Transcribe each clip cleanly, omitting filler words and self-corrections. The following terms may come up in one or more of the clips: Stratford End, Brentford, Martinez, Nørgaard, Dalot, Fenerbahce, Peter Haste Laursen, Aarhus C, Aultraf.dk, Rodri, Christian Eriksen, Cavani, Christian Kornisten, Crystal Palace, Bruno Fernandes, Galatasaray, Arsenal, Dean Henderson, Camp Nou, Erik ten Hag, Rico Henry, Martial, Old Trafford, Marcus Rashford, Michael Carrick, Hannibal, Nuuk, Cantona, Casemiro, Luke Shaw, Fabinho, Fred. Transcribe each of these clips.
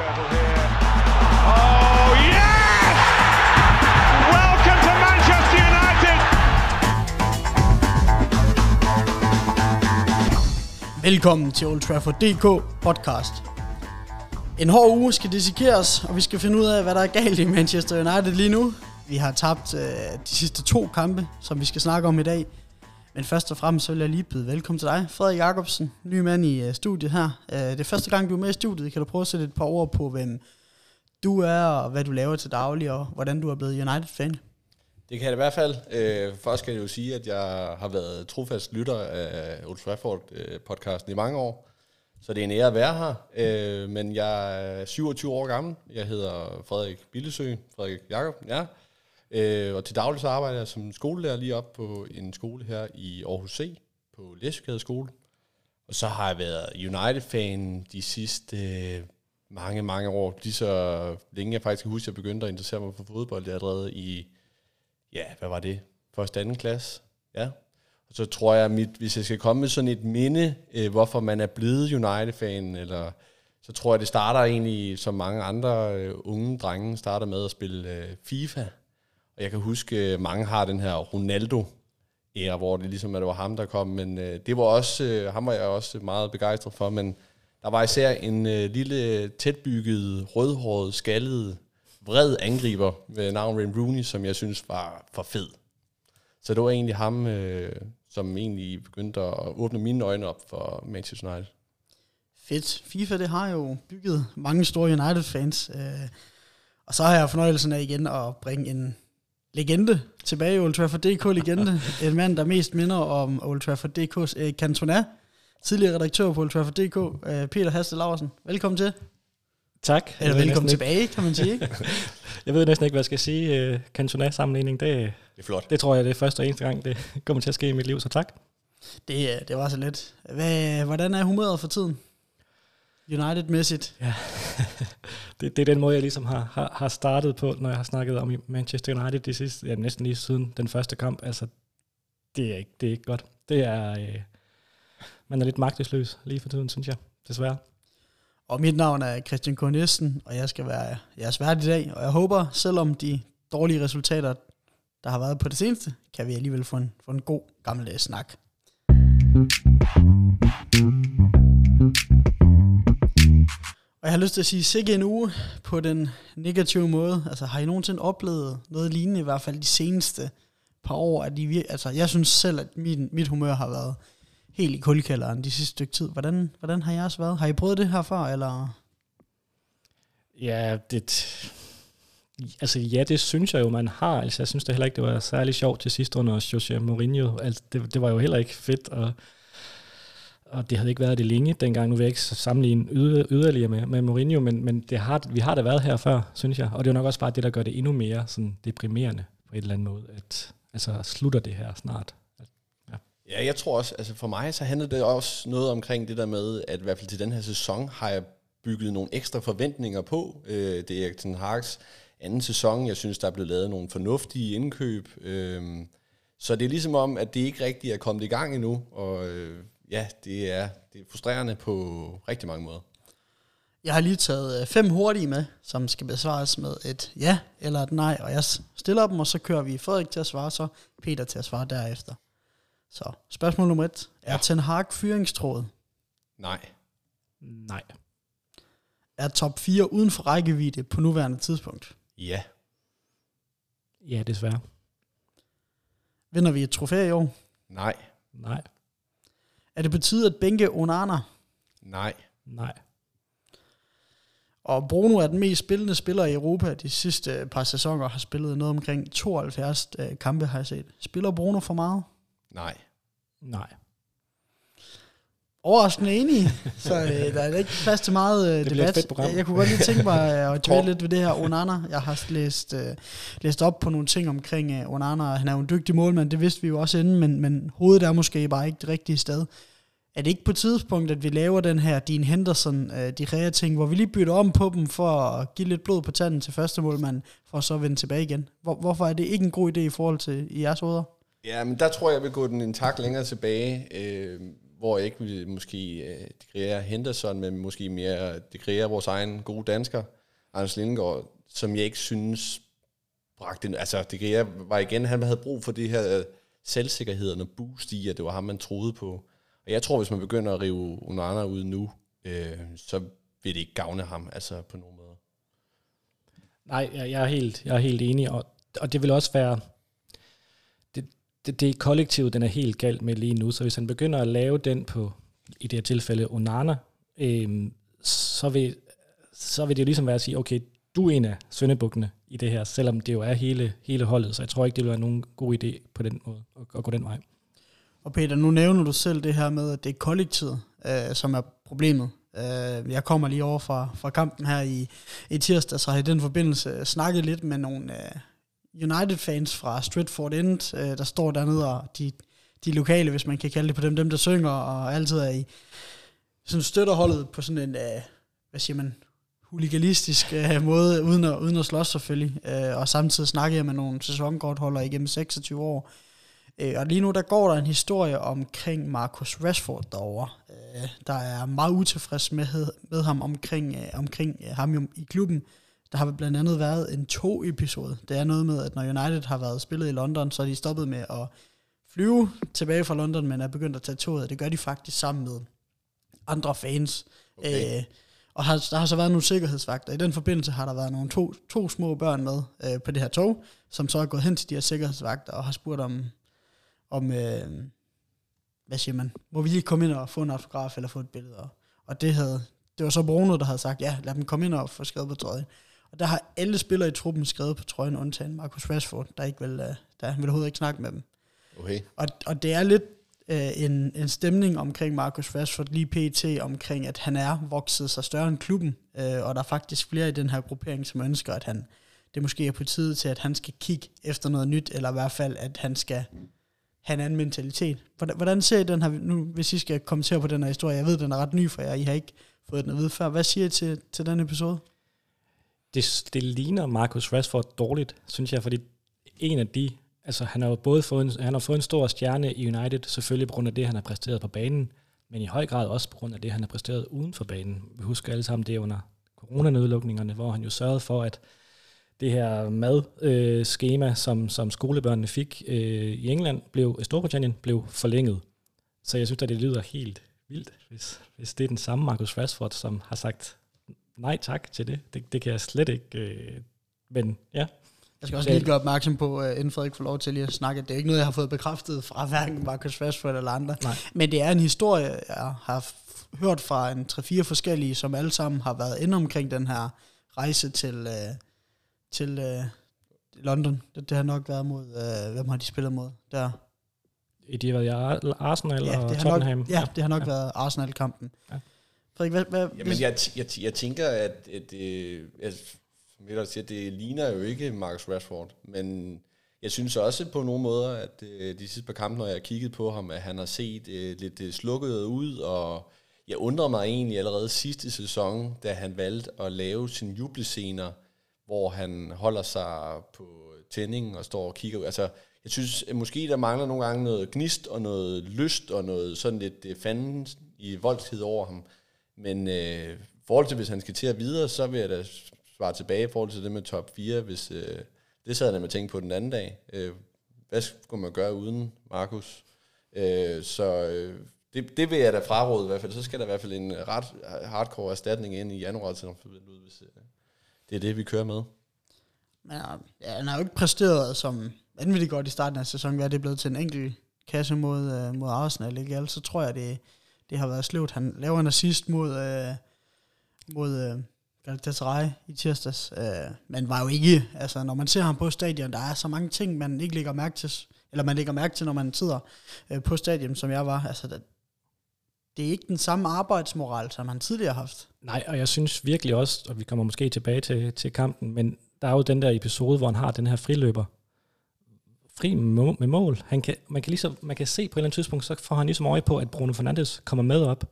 Skirtle here. Oh yes! Welcome to Manchester United. Velkommen til Aultraf.dk podcast. En hård uge skal dissekeres, og vi skal finde ud af, hvad der er galt i Manchester United lige nu. Vi har tabt de sidste 2 kampe, som vi skal snakke om i dag. Men først og fremmest så vil jeg lige byde velkommen til dig, Frederik Jacobsen, ny mand i studiet her. Det er første gang, du er med i studiet. Kan du prøve at sætte et par ord på, hvem du er, og hvad du laver til daglig, og hvordan du er blevet United-fan? Det kan jeg i hvert fald. Først kan jeg jo sige, at jeg har været trofast lytter af Old Trafford-podcasten i mange år. Så det er en ære at være her. Men jeg er 27 år gammel. Jeg hedder Frederik Billesø, Frederik Jacobsen, ja. Og til daglig så arbejder jeg som skolelærer lige op på en skole her i Aarhus C, på Læsøgade skole. Og så har jeg været United-fan de sidste mange år. Lige så længe jeg faktisk kan huske, at jeg begyndte at interessere mig for fodbold. Jeg allerede i, ja, hvad var det? Første, anden klasse, ja. Og så tror jeg, hvis jeg skal komme med sådan et minde, hvorfor man er blevet United-fan, eller... Så tror jeg, det starter egentlig, som mange andre unge drenge starter med at spille FIFA. Jeg kan huske, mange har den her Ronaldo-æra, hvor det ligesom, at det var ham, der kom. Men det var også, ham var jeg også meget begejstret for. Men der var især en lille, tætbygget, rødhåret, skaldet, vred angriber ved navn Wayne Rooney, som jeg synes var for fed. Så det var egentlig ham, som egentlig begyndte at åbne mine øjne op for Manchester United. Fedt. FIFA, det har jo bygget mange store United-fans. Og så har jeg fornøjelsen af igen at bringe en... legende tilbage i Old Trafford.dk-legende. En mand, der mest minder om Old Trafford.dk's Cantona. Tidligere redaktør på Old Trafford.dk, Peter Haste Laursen. Velkommen til. Tak. Eller velkommen tilbage, kan man sige. Jeg ved næsten ikke, hvad jeg skal sige. Cantona-sammenligning, det er flot. Det tror jeg, det er første og eneste gang, det kommer til at ske i mit liv, så tak. Det var så let. Hvordan er humøret for tiden? United-mæssigt. Ja. Det er den måde, jeg ligesom har startet på, når jeg har snakket om Manchester United de sidste, ja, næsten lige siden den første kamp. Altså, det er ikke godt. Det er, man er lidt magtesløs lige for tiden, synes jeg, desværre. Og mit navn er Christian Kornisten, og jeg skal være jeres vært i dag. Og jeg håber, selvom de dårlige resultater, der har været på det seneste, kan vi alligevel få en god gammeldags snak. Og jeg har lyst til at sige, sikke en uge på den negative måde. Altså, har I nogensinde oplevet noget lignende, i hvert fald de seneste par år? At jeg synes selv, at mit humør har været helt i kuldekælderen de sidste stykke tid. Hvordan har jeres været? Har I prøvet det her før, eller? Ja, det synes jeg jo, man har. Altså, jeg synes da heller ikke, det var særlig sjovt til sidst under Jose Mourinho. Altså, det var jo heller ikke fedt at... Og det havde ikke været det længe dengang. Nu vil jeg ikke sammenligne yderligere med Mourinho, men vi har da været her før, synes jeg. Og det er nok også bare det, der gør det endnu mere sådan deprimerende på et eller andet måde, at altså slutter det her snart. Ja, jeg tror også, altså for mig, så handler det også noget omkring det der med, at i hvert fald til den her sæson har jeg bygget nogle ekstra forventninger på. Det er Erik ten Hags anden sæson. Jeg synes, der er blevet lavet nogle fornuftige indkøb. Så det er ligesom om, at det ikke rigtigt er kommet i gang endnu, og... Ja, det er frustrerende på rigtig mange måder. Jeg har lige taget 5 hurtige med, som skal besvares med et ja eller et nej, og jeg stiller dem, og så kører vi Frederik til at svare, så Peter til at svare derefter. Så spørgsmål nummer 1. Ja. Er Ten Hag fyringstråd? Nej. Nej. Er top 4 uden for rækkevidde på nuværende tidspunkt? Ja. Ja, desværre. Vinder vi et trofæ i år? Nej. Nej. Er det på tide at bænke Onana? Nej. Nej. Og Bruno er den mest spillende spiller i Europa de sidste par sæsoner, har spillet noget omkring 72 kampe, har jeg set. Spiller Bruno for meget? Nej. Nej. Overraskende enig, så der er ikke plads til meget debat. Jeg kunne godt lige tænke mig at dvæle lidt ved det her Onana. Jeg har læst op på nogle ting omkring Onana. Han er jo en dygtig målmand, det vidste vi jo også inden, men hovedet er måske bare ikke det rigtige sted. Er det ikke på tidspunkt, at vi laver den her Dean Henderson, de rare ting, hvor vi lige bytter om på dem for at give lidt blod på tanden til første målmand, for at så vende tilbage igen? Hvorfor er det ikke en god idé i forhold til i jeres hoveder? Ja, men der tror jeg, vi går den en tak længere tilbage. hvor ikke vi måske dekrerer Henderson, men måske mere dekrerer vores egen gode dansker, Anders Lindelöf, som jeg ikke synes bragte en, altså dekrerer var igen, han havde brug for det her selvsikkerheden og boost i, at det var ham, man troede på. Og jeg tror, hvis man begynder at rive Onana ud nu, så vil det ikke gavne ham, altså på nogen måde. Nej, jeg er helt enig, og det vil også være, det er kollektivet, den er helt galt med lige nu, så hvis han begynder at lave den på, i det her tilfælde, Onana, så vil det jo ligesom være at sige, okay, du er en af syndebukkene i det her, selvom det jo er hele holdet, så jeg tror ikke, det vil være nogen god idé på den måde at gå den vej. Og Peter, nu nævner du selv det her med, at det er kollektivet, som er problemet. Jeg kommer lige over fra kampen her i tirsdag, så har jeg i den forbindelse snakket lidt med nogle United-fans fra Stratford End, der står dernede, og de lokale, hvis man kan kalde det på dem der synger, og altid er i sådan støtterholdet på sådan en, hvad siger man, huligalistisk måde, uden at slås selvfølgelig, og samtidig snakker jeg med nogle sæsonkortholdere igennem 26 år, og lige nu der går der en historie omkring Marcus Rashford derovre, der er meget utilfreds med ham omkring ham i klubben. Der har blandt andet været en togepisode. Det er noget med, at når United har været spillet i London, så er de stoppet med at flyve tilbage fra London, men er begyndt at tage toget. Det gør de faktisk sammen med andre fans. Okay. Og der har så været nogle sikkerhedsvagter. I den forbindelse har der været nogle to små børn med på det her tog, som så er gået hen til de her sikkerhedsvagter og har spurgt om hvad siger man, må vi lige komme ind og få en autograf eller få et billede. Og det var så Bruno, der havde sagt, ja, lad dem komme ind og få skrevet på trøjen. Og der har alle spillere i truppen skrevet på trøjen, undtagen Marcus Rashford, der vil overhovedet ikke snakke med dem. Okay. Og det er lidt en stemning omkring Marcus Rashford, lige pt. Omkring, at han er vokset sig større end klubben, og der er faktisk flere i den her gruppering, som ønsker, at han, det måske er på tide til, at han skal kigge efter noget nyt, eller i hvert fald, at han skal have en anden mentalitet. Hvordan ser I den her, nu hvis I skal kommentere på den her historie, jeg ved, den er ret ny for jer, I har ikke fået den at vide før. Hvad siger I til den episode? Det ligner Marcus Rashford dårligt, synes jeg, fordi en af de, altså han har jo både fået en stor stjerne i United, selvfølgelig på grund af det, han har præsteret på banen, men i høj grad også på grund af det, han har præsteret uden for banen. Vi husker alle sammen det under coronanedlukningerne, hvor han jo sørgede for, at det her madskema, som skolebørnene fik i England, Storbritannien, blev forlænget. Så jeg synes, at det lyder helt vildt, hvis det er den samme Marcus Rashford, som har sagt nej tak til det. Det kan jeg slet ikke, men ja. Jeg skal også lige gøre opmærksom på, inden Frederik får lov til lige at snakke, det er ikke noget, jeg har fået bekræftet fra hverken Marcus Rashford eller andre. Nej. Men det er en historie, jeg har hørt fra en 3-4 forskellige, som alle sammen har været inde omkring den her rejse til London. Det har nok været mod, hvem har de spillet mod der? De har været i Arsenal og Tottenham. Det har nok været Arsenal-kampen. Ja. Jamen, jeg tænker, at det ligner jo ikke Marcus Rashford, men jeg synes også på nogle måder, at de sidste par kampe, når jeg har kigget på ham, at han har set lidt slukket ud, og jeg undrer mig egentlig allerede sidste sæson, da han valgte at lave sine jublescener, hvor han holder sig på tændingen og står og kigger ud. Altså, jeg synes, at måske der mangler nogle gange noget gnist og noget lyst og noget sådan lidt fanden i voldtid over ham. Men i forhold til, hvis han skal til at videre, så vil jeg da svare tilbage i forhold til det med top 4, hvis det sad jeg nemlig og tænkte på den anden dag. Hvad skulle man gøre uden Marcus? Det vil jeg da fraråde i hvert fald. Så skal der i hvert fald en ret hardcore erstatning ind i januar til, hvis det er det, vi kører med. Men ja, han har jo ikke præsteret som vanvittigt godt i starten af sæsonen. Hvad er det blevet til en enkelt kasse mod Arsenal? Ikke? Ellers så tror jeg, det har været sløvt. Han laver en assist mod Galatasaray i tirsdags, men var jo ikke, altså når man ser ham på stadion, der er så mange ting, man ikke lægger mærke til, eller man lægger mærke til, når man sidder på stadion, som jeg var. Altså, det er ikke den samme arbejdsmoral, som han tidligere har haft. Nej, og jeg synes virkelig også, og vi kommer måske tilbage til kampen, men der er jo den der episode, hvor han har den her friløber, med mål. Man kan se på et eller andet tidspunkt, så får han ligesom øje på, at Bruno Fernandes kommer med op,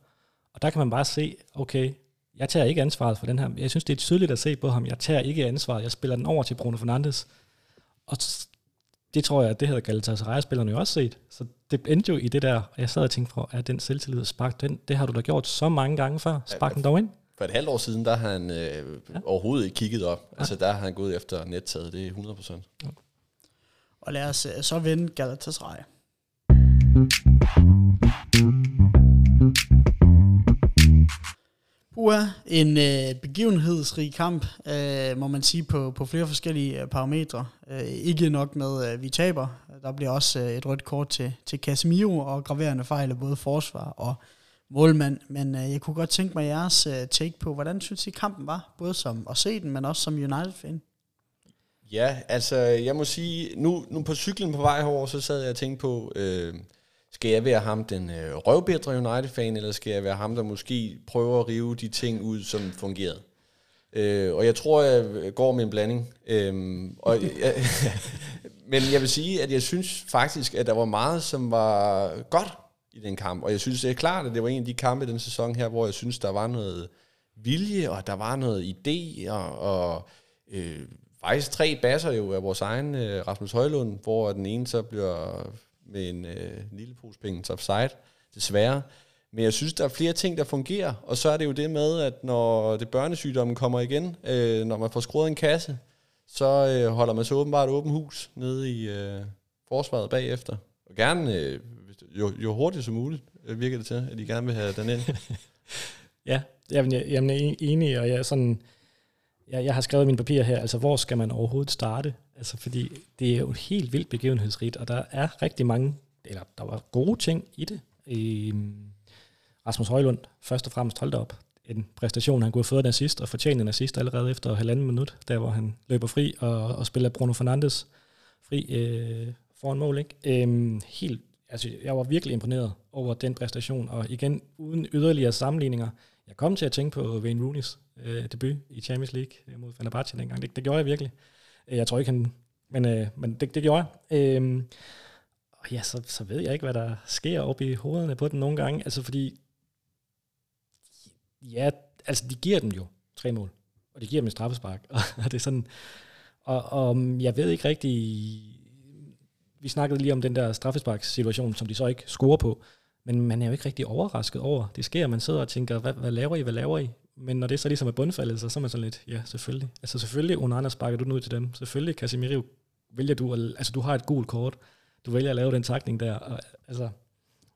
og der kan man bare se, okay, jeg tager ikke ansvaret for den her. Jeg synes, det er tydeligt at se på ham. Jeg tager ikke ansvaret. Jeg spiller den over til Bruno Fernandes. Og det tror jeg, at det havde Galatasaray-spillerne jo også set. Så det endte jo i det der, jeg sad og tænkte på, at den selvtillid spark, det har du da gjort så mange gange før, spark den dog ind. For et halvt år siden, der har han overhovedet ikke kigget op. Ja. Altså der har han gået efter nettaget, det er 100%. Ja. Og lad os så vende Galatasaray. En begivenhedsrig kamp, må man sige, på flere forskellige parametre. Ikke nok med, vi taber. Der bliver også et rødt kort til Casemiro, og graverende fejl af både forsvar og målmand. Men jeg kunne godt tænke mig jeres take på, hvordan synes I kampen var? Både som at se den, men også som United-fan. Ja, altså jeg må sige, nu på cyklen på vej herover, så sad jeg og tænkte på... Skal jeg være ham, den røvbædre United-fan, eller skal jeg være ham, der måske prøver at rive de ting ud, som fungerede? Og jeg tror, jeg går med en blanding. Men jeg vil sige, at jeg synes faktisk, at der var meget, som var godt i den kamp. Og jeg synes, det er klart, at det var en af de kampe i den sæson her, hvor jeg synes, der var noget vilje, og der var noget idé, og faktisk 3 basser jo af vores egen Rasmus Højlund, hvor den ene så bliver... med en lille pose penge topside, desværre. Men jeg synes, der er flere ting, der fungerer, og så er det jo det med, at når det børnesygdommen kommer igen, når man får skruet en kasse, så holder man så åbenbart et åbent hus nede i forsvaret bagefter. Og gerne, jo hurtigt som muligt, virker det til, at de gerne vil have den ind. Ja, jamen, jeg er enig, og jeg har skrevet mine papirer her, altså hvor skal man overhovedet starte? Altså fordi det er jo helt vildt begivenhedsrigt, og der er rigtig mange, eller der var gode ting i det. Rasmus Højlund, først og fremmest holdt op en præstation, han kunne have fået en assist, og fortjente en assist allerede efter 1,5 minut, der hvor han løber fri og spiller Bruno Fernandes fri foran mål. Ikke? Jeg var virkelig imponeret over den præstation, og igen uden yderligere sammenligninger. Jeg kom til at tænke på Wayne Rooneys debut i Champions League mod Fenerbahce dengang. Det gjorde jeg virkelig. Jeg tror ikke, men det gjorde jeg. Og ja, så ved jeg ikke, hvad der sker oppe i hovederne på den nogle gange. Altså fordi, ja, altså de giver dem jo 3 mål, og de giver dem et straffespark. Og det er sådan, og jeg ved ikke rigtig, vi snakkede lige om den der straffesparkssituation, som de så ikke scorer på. Men man er jo ikke rigtig overrasket over. Det sker, man sidder og tænker, hvad laver I? Men når det så ligesom er bundfaldet, så er man sådan lidt, ja, selvfølgelig. Altså selvfølgelig, Onana sparker du den ud til dem. Selvfølgelig, Casemiro, vælger du, altså du har et gult kort. Du vælger at lave den takning der. Og, altså,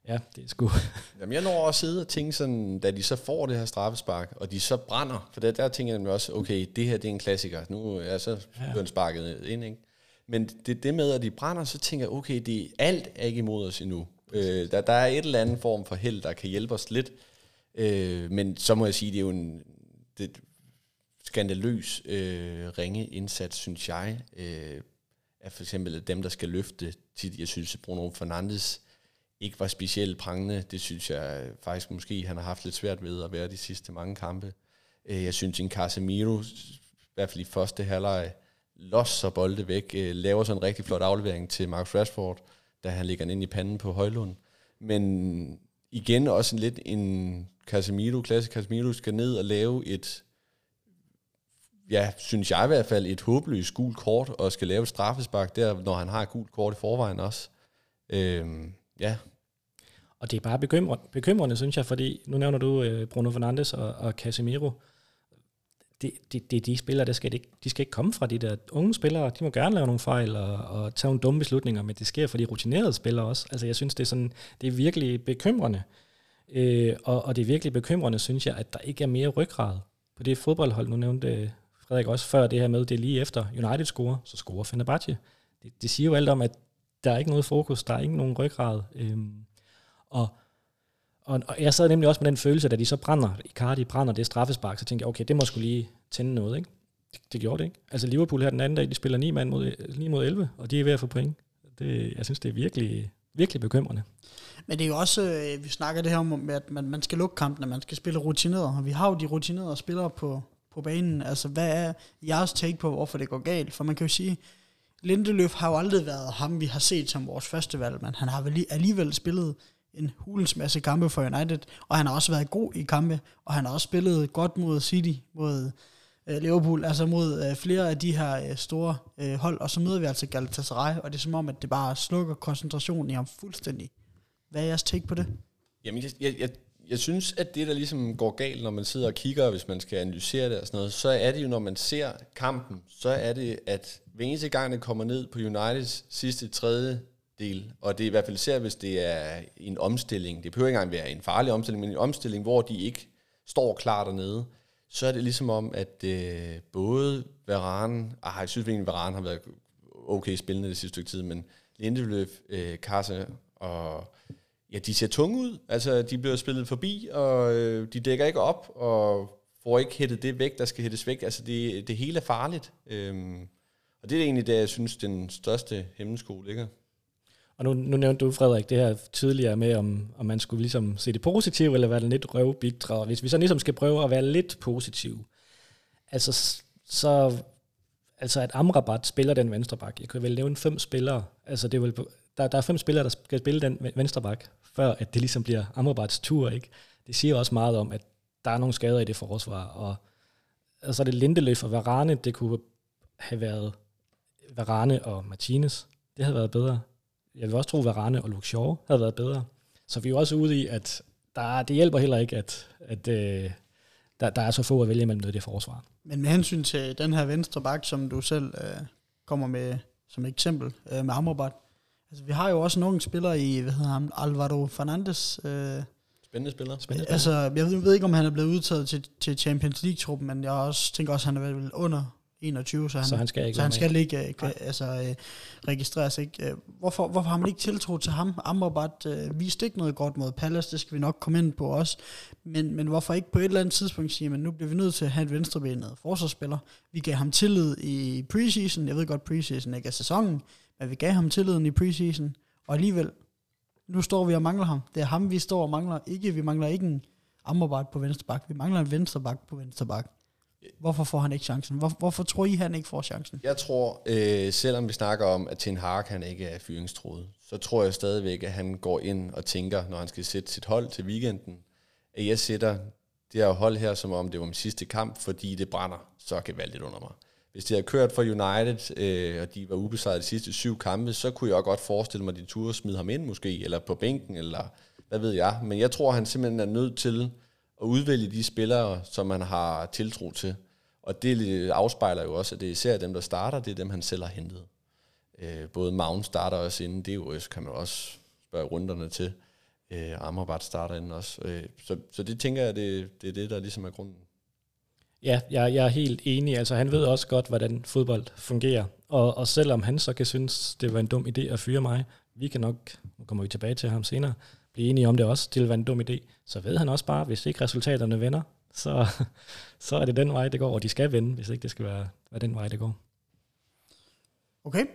ja, det er sgu... Jamen jeg når også sidde og tænke sådan, da de så får det her straffespark, og de så brænder. For der tænker jeg nemlig også, okay, det her det er en klassiker. Nu er så den sparket ind, ikke? Men det med, at de brænder, så tænker jeg, okay, alt er ikke imod os endnu. Der er et eller andet form for held, der kan hjælpe os lidt, men så må jeg sige, det er jo en skandaløs ringe indsats, synes jeg, af for eksempel dem, der skal løfte tit. Jeg synes, at Bruno Fernandes ikke var specielt prangende. Det synes jeg faktisk måske, han har haft lidt svært ved at være de sidste mange kampe. Jeg synes, en Casemiro, i hvert fald i første halvleg, losser bolde væk, laver sådan en rigtig flot aflevering til Marcus Rashford, da han ligger ind i panden på Højlund. Men igen også lidt en Casemiro, klassisk Casemiro, skal ned og lave et, ja, synes jeg i hvert fald, et håbløst gult kort, og skal lave et straffespark der, når han har et gult kort i forvejen også. Ja. Og det er bare bekymrende, synes jeg, fordi nu nævner du Bruno Fernandes og Casemiro. De spillere, de skal ikke komme fra de der unge spillere. De må gerne lave nogle fejl og tage nogle dumme beslutninger, men det sker for de rutinerede spillere også. Altså jeg synes, det er virkelig bekymrende. Og det er virkelig bekymrende, synes jeg, at der ikke er mere ryggrad på det fodboldhold. Nu nævnte Frederik også før det her med, det lige efter United scorer, så scorer Fenerbahce. Det siger jo alt om, at der er ikke noget fokus, der er ikke nogen ryggrad. Og jeg sad nemlig også med den følelse, da de så brænder, Icardi brænder det straffespark, så tænkte jeg, okay, det må sgu lige tænde noget, ikke? Det gjorde det, ikke? Altså Liverpool her den anden dag, de spiller 9 mand mod 9 mod 11, og de er ved at få point. Jeg synes, det er virkelig, virkelig bekymrende. Men det er jo også, vi snakker det her om, at man skal lukke kampen, og man skal spille rutineret, og vi har jo de rutinerede spillere på banen. Altså, hvad er jeres take på, hvorfor det går galt? For man kan jo sige, Lindelöf har jo aldrig været ham, vi har set som vores første valg, men han har alligevel spillet en hulens masse kampe for United, og han har også været god i kampe, og han har også spillet godt mod City, mod Liverpool, altså mod flere af de her store hold, og så møder vi altså Galatasaray, og det er som om, at det bare slukker koncentrationen i ham fuldstændig. Hvad er jeres take på det? Jamen, jeg synes, at det, der ligesom går galt, når man sidder og kigger, hvis man skal analysere det og sådan noget, så er det jo, når man ser kampen, så er det, at hver eneste gang, det kommer ned på Uniteds sidste tredjedel, og det er i hvert fald især, hvis det er en omstilling, det behøver ikke engang være en farlig omstilling, men en omstilling, hvor de ikke står klar dernede, så er det ligesom om, at både Varane, jeg synes egentlig, Varane har været okay spillende det sidste stykke tid, men Lindelöf, Kasse og... Ja, de ser tunge ud. Altså, de bliver spillet forbi, og de dækker ikke op, og får ikke hættet det væk, der skal hættes væk. Altså, det hele er farligt. Og det er egentlig der, jeg synes, den største hemmesko ligger. Og nu nævnte du, Frederik, det her tidligere med, om man skulle ligesom se det positive, eller være lidt røvbigtræder. Hvis vi så ligesom skal prøve at være lidt positive, altså at Amrabat spiller den venstreback. Jeg kunne vel nævne 5 spillere. Altså, det er vel... Der er 5 spillere, der skal spille den venstreback, før at det ligesom bliver Amrabats tur, ikke? Det siger også meget om, at der er nogle skader i det forsvar, og så er det Lindelöf og Varane, det kunne have været Varane og Martinez, det havde været bedre. Jeg vil også tro, Varane og Luke Shaw havde været bedre. Så vi er jo også ude i, at det hjælper heller ikke, at der er så få at vælge imellem noget i det forsvar. Men med hensyn til den her venstreback, som du selv kommer med som eksempel med Amrabat, altså, vi har jo også nogle spillere i, Alvaro Fernandes. Spændende spiller. Altså, jeg ved ikke, om han er blevet udtaget til Champions League-truppen, men jeg tænker også, at han er vel under 21, så han skal ikke registreres. Ikke? Hvorfor har man ikke tiltro til ham? Amrabat viste ikke noget godt mod Palace, det skal vi nok komme ind på også. Men hvorfor ikke på et eller andet tidspunkt sige, at nu bliver vi nødt til at have et venstrebenet forsvarsspiller. Vi gav ham tillid i preseason. Jeg ved godt, preseason ikke er sæsonen, men vi gav ham tilliden i preseason, og alligevel, nu står vi og mangler ham. Det er ham, vi står og mangler. Vi mangler ikke en Amrabat på venstreback, vi mangler en venstreback på venstreback. Hvorfor får han ikke chancen? Hvorfor tror I, han ikke får chancen? Jeg tror, selvom vi snakker om, at Ten Hag han ikke er fyringstroet, så tror jeg stadigvæk, at han går ind og tænker, når han skal sætte sit hold til weekenden, at jeg sætter det her hold her, som om det var min sidste kamp, fordi det brænder så gevaldigt under mig. Hvis de havde kørt for United, og de var ubesejret de sidste 7 kampe, så kunne jeg godt forestille mig, at de turde smide ham ind måske, eller på bænken, eller hvad ved jeg. Men jeg tror, han simpelthen er nødt til at udvælge de spillere, som han har tiltro til. Og det afspejler jo også, at det er især dem, der starter, det er dem, han selv har hentet. Både Mount starter også inden, det jo, kan man også spørge runderne til. Amrabat starter inden også. Så det tænker jeg, det er det, der ligesom er grunden. Ja, jeg er helt enig. Altså, han ved også godt, hvordan fodbold fungerer. Og selvom han så kan synes, det var en dum idé at fyre mig, vi kan nok, nu kommer vi tilbage til ham senere, blive enige om det også, det var en dum idé, så ved han også bare, hvis ikke resultaterne vender, så er det den vej, det går, og de skal vende, hvis ikke det skal være den vej, det går. Okay.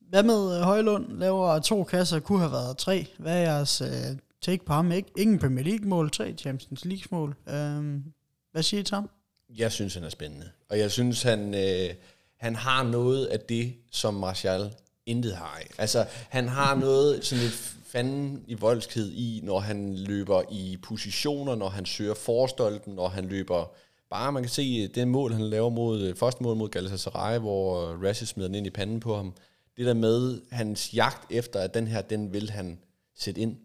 Hvad med Højlund laver 2 kasser, kunne have været 3. Hvad er jeres take på ham? Ingen Premier League-mål, 3 Champions League-mål. Hvad siger I til ham? Jeg synes, han er spændende. Og jeg synes, han har noget af det, som Martial intet har i. Altså, han har noget sådan lidt fanden i voldskhed i, når han løber i positioner, når han søger forstolpen, når han løber... Bare man kan se det mål, han laver mod... Første mål mod Galatasaray, hvor Rashford smider den ind i panden på ham. Det der med hans jagt efter, at den her, den vil han sætte ind.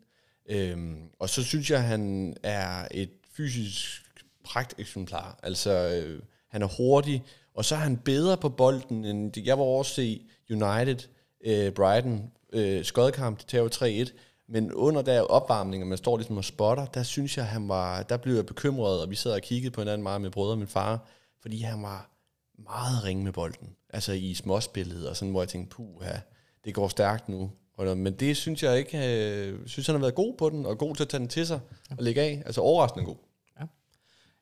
Og så synes jeg, han er et fysisk... pragteksemplar. Altså, han er hurtig, og så er han bedre på bolden, end jeg var over at se United, Brighton, skodkamp, det tager jo 3-1, men under der opvarmning, og man står ligesom og spotter, der synes jeg, der blev jeg bekymret, og vi sad og kiggede på hinanden meget med brødre og min far, fordi han var meget ringe med bolden, altså i småspillet, og sådan, hvor jeg tænkte, puha, det går stærkt nu. Men det synes jeg ikke, han har været god på den, og god til at tage den til sig, og lægge af, altså overraskende god.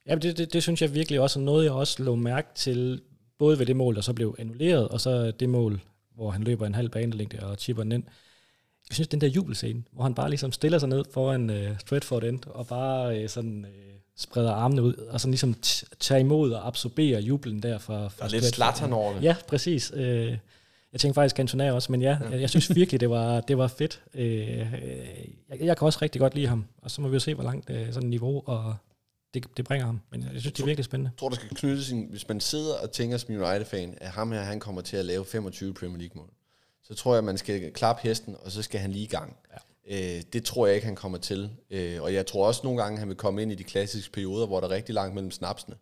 Ja, det synes jeg virkelig også er noget, jeg også lå mærke til, både ved det mål, der så blev annulleret, og så det mål, hvor han løber en halv banelængde og chipper den ind. Jeg synes, den der jubelscene, hvor han bare ligesom stiller sig ned foran Stratford End, og bare spreder armene ud, og sådan ligesom tager imod og absorberer jublen der fra der er lidt Zlatan over det. Ja, præcis. Jeg tænkte faktisk Cantona også, men ja. Jeg synes virkelig, det var fedt. Jeg kan også rigtig godt lide ham, og så må vi jo se, hvor langt sådan niveau og... Det bringer ham, men jeg synes, det er virkelig spændende. Jeg tror, der skal knyttes, hvis man sidder og tænker som United-fan, at ham her, han kommer til at lave 25 Premier League-mål, så tror jeg, man skal klappe hesten, og så skal han lige i gang. Det tror jeg ikke, han kommer til. Og jeg tror også nogle gange, han vil komme ind i de klassiske perioder, hvor der er rigtig langt mellem snapsene.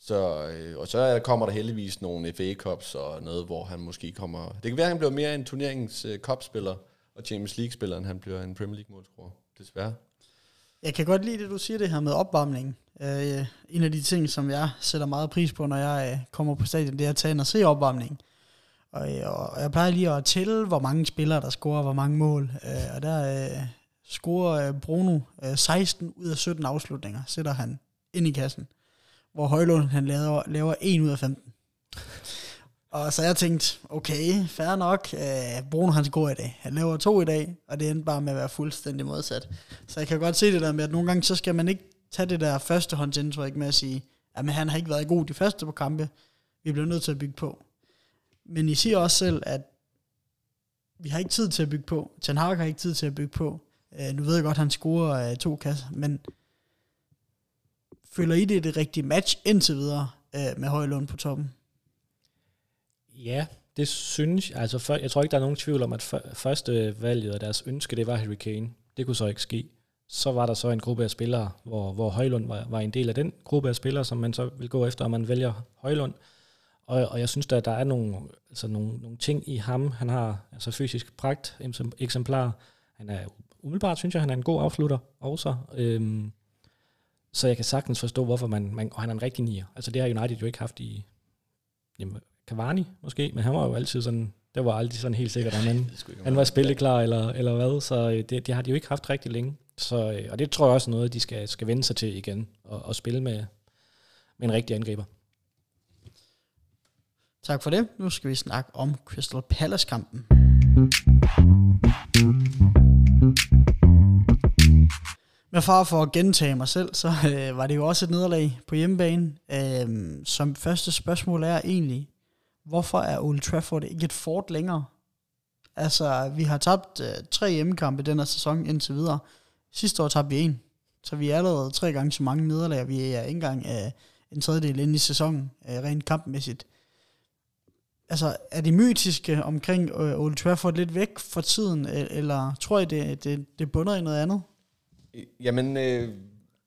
Så kommer der heldigvis nogle FA Cups og noget, hvor han måske kommer... Det kan være, han bliver mere en turneringens cup-spiller og Champions League-spiller, end han bliver en Premier League-målscorer. Desværre. Jeg kan godt lide det, du siger, det her med opvarmningen. En af de ting, som jeg sætter meget pris på, når jeg kommer på stadion, det er at tage ind og se opvarmningen. Og jeg plejer lige at tælle, hvor mange spillere, der scorer hvor mange mål. Og der scorer Bruno 16 ud af 17 afslutninger, sætter han ind i kassen. Hvor Højlund, han laver 1 ud af 15. Og så jeg tænkte, okay, fair nok, Bruno han scorer i dag. Han laver 2 i dag, og det endte bare med at være fuldstændig modsat. Så jeg kan godt se det der med, at nogle gange, så skal man ikke tage det der førstehåndsindtryk med at sige, jamen han har ikke været god de første på kampe, vi bliver nødt til at bygge på. Men I siger også selv, at vi har ikke tid til at bygge på. Ten Hag har ikke tid til at bygge på. Nu ved jeg godt, at han scorer 2 kasser, men føler I det det rigtige match indtil videre med Højlund på toppen? Ja, det synes jeg. Altså, jeg tror ikke, der er nogen tvivl om, at første valget og deres ønske, det var Harry Kane. Det kunne så ikke ske. Så var der så en gruppe af spillere, hvor Højlund var en del af den gruppe af spillere, som man så vil gå efter, og man vælger Højlund. Og jeg synes, at der er nogle ting i ham. Han har altså fysisk pragt, eksemplar. Han er umiddelbart, synes jeg, han er en god afslutter også. Så jeg kan sagtens forstå, hvorfor og han er en rigtig nier. Altså det har United jo ikke haft i... Jamen, Cavani måske, men han var jo altid sådan... Det var aldrig sådan helt sikkert, at han var spilleklar eller hvad. Så det har de jo ikke haft rigtig længe. Så, og det tror jeg også noget, de skal vende sig til igen. Og spille med en rigtig angriber. Tak for det. Nu skal vi snakke om Crystal Palace-kampen. Med far for at gentage mig selv, så var det jo også et nederlag på hjemmebane. Som første spørgsmål er egentlig, hvorfor er Old Trafford ikke et fort længere? Altså, vi har tabt 3 hjemmekampe den her sæson indtil videre. Sidste år tabte vi 1, så vi er allerede 3 gange så mange nederlag. Vi er ikke engang en tredjedel inde i sæsonen, rent kampmæssigt. Altså, er det mytiske omkring Old Trafford lidt væk for tiden, eller tror I, det bunder i noget andet? Jamen,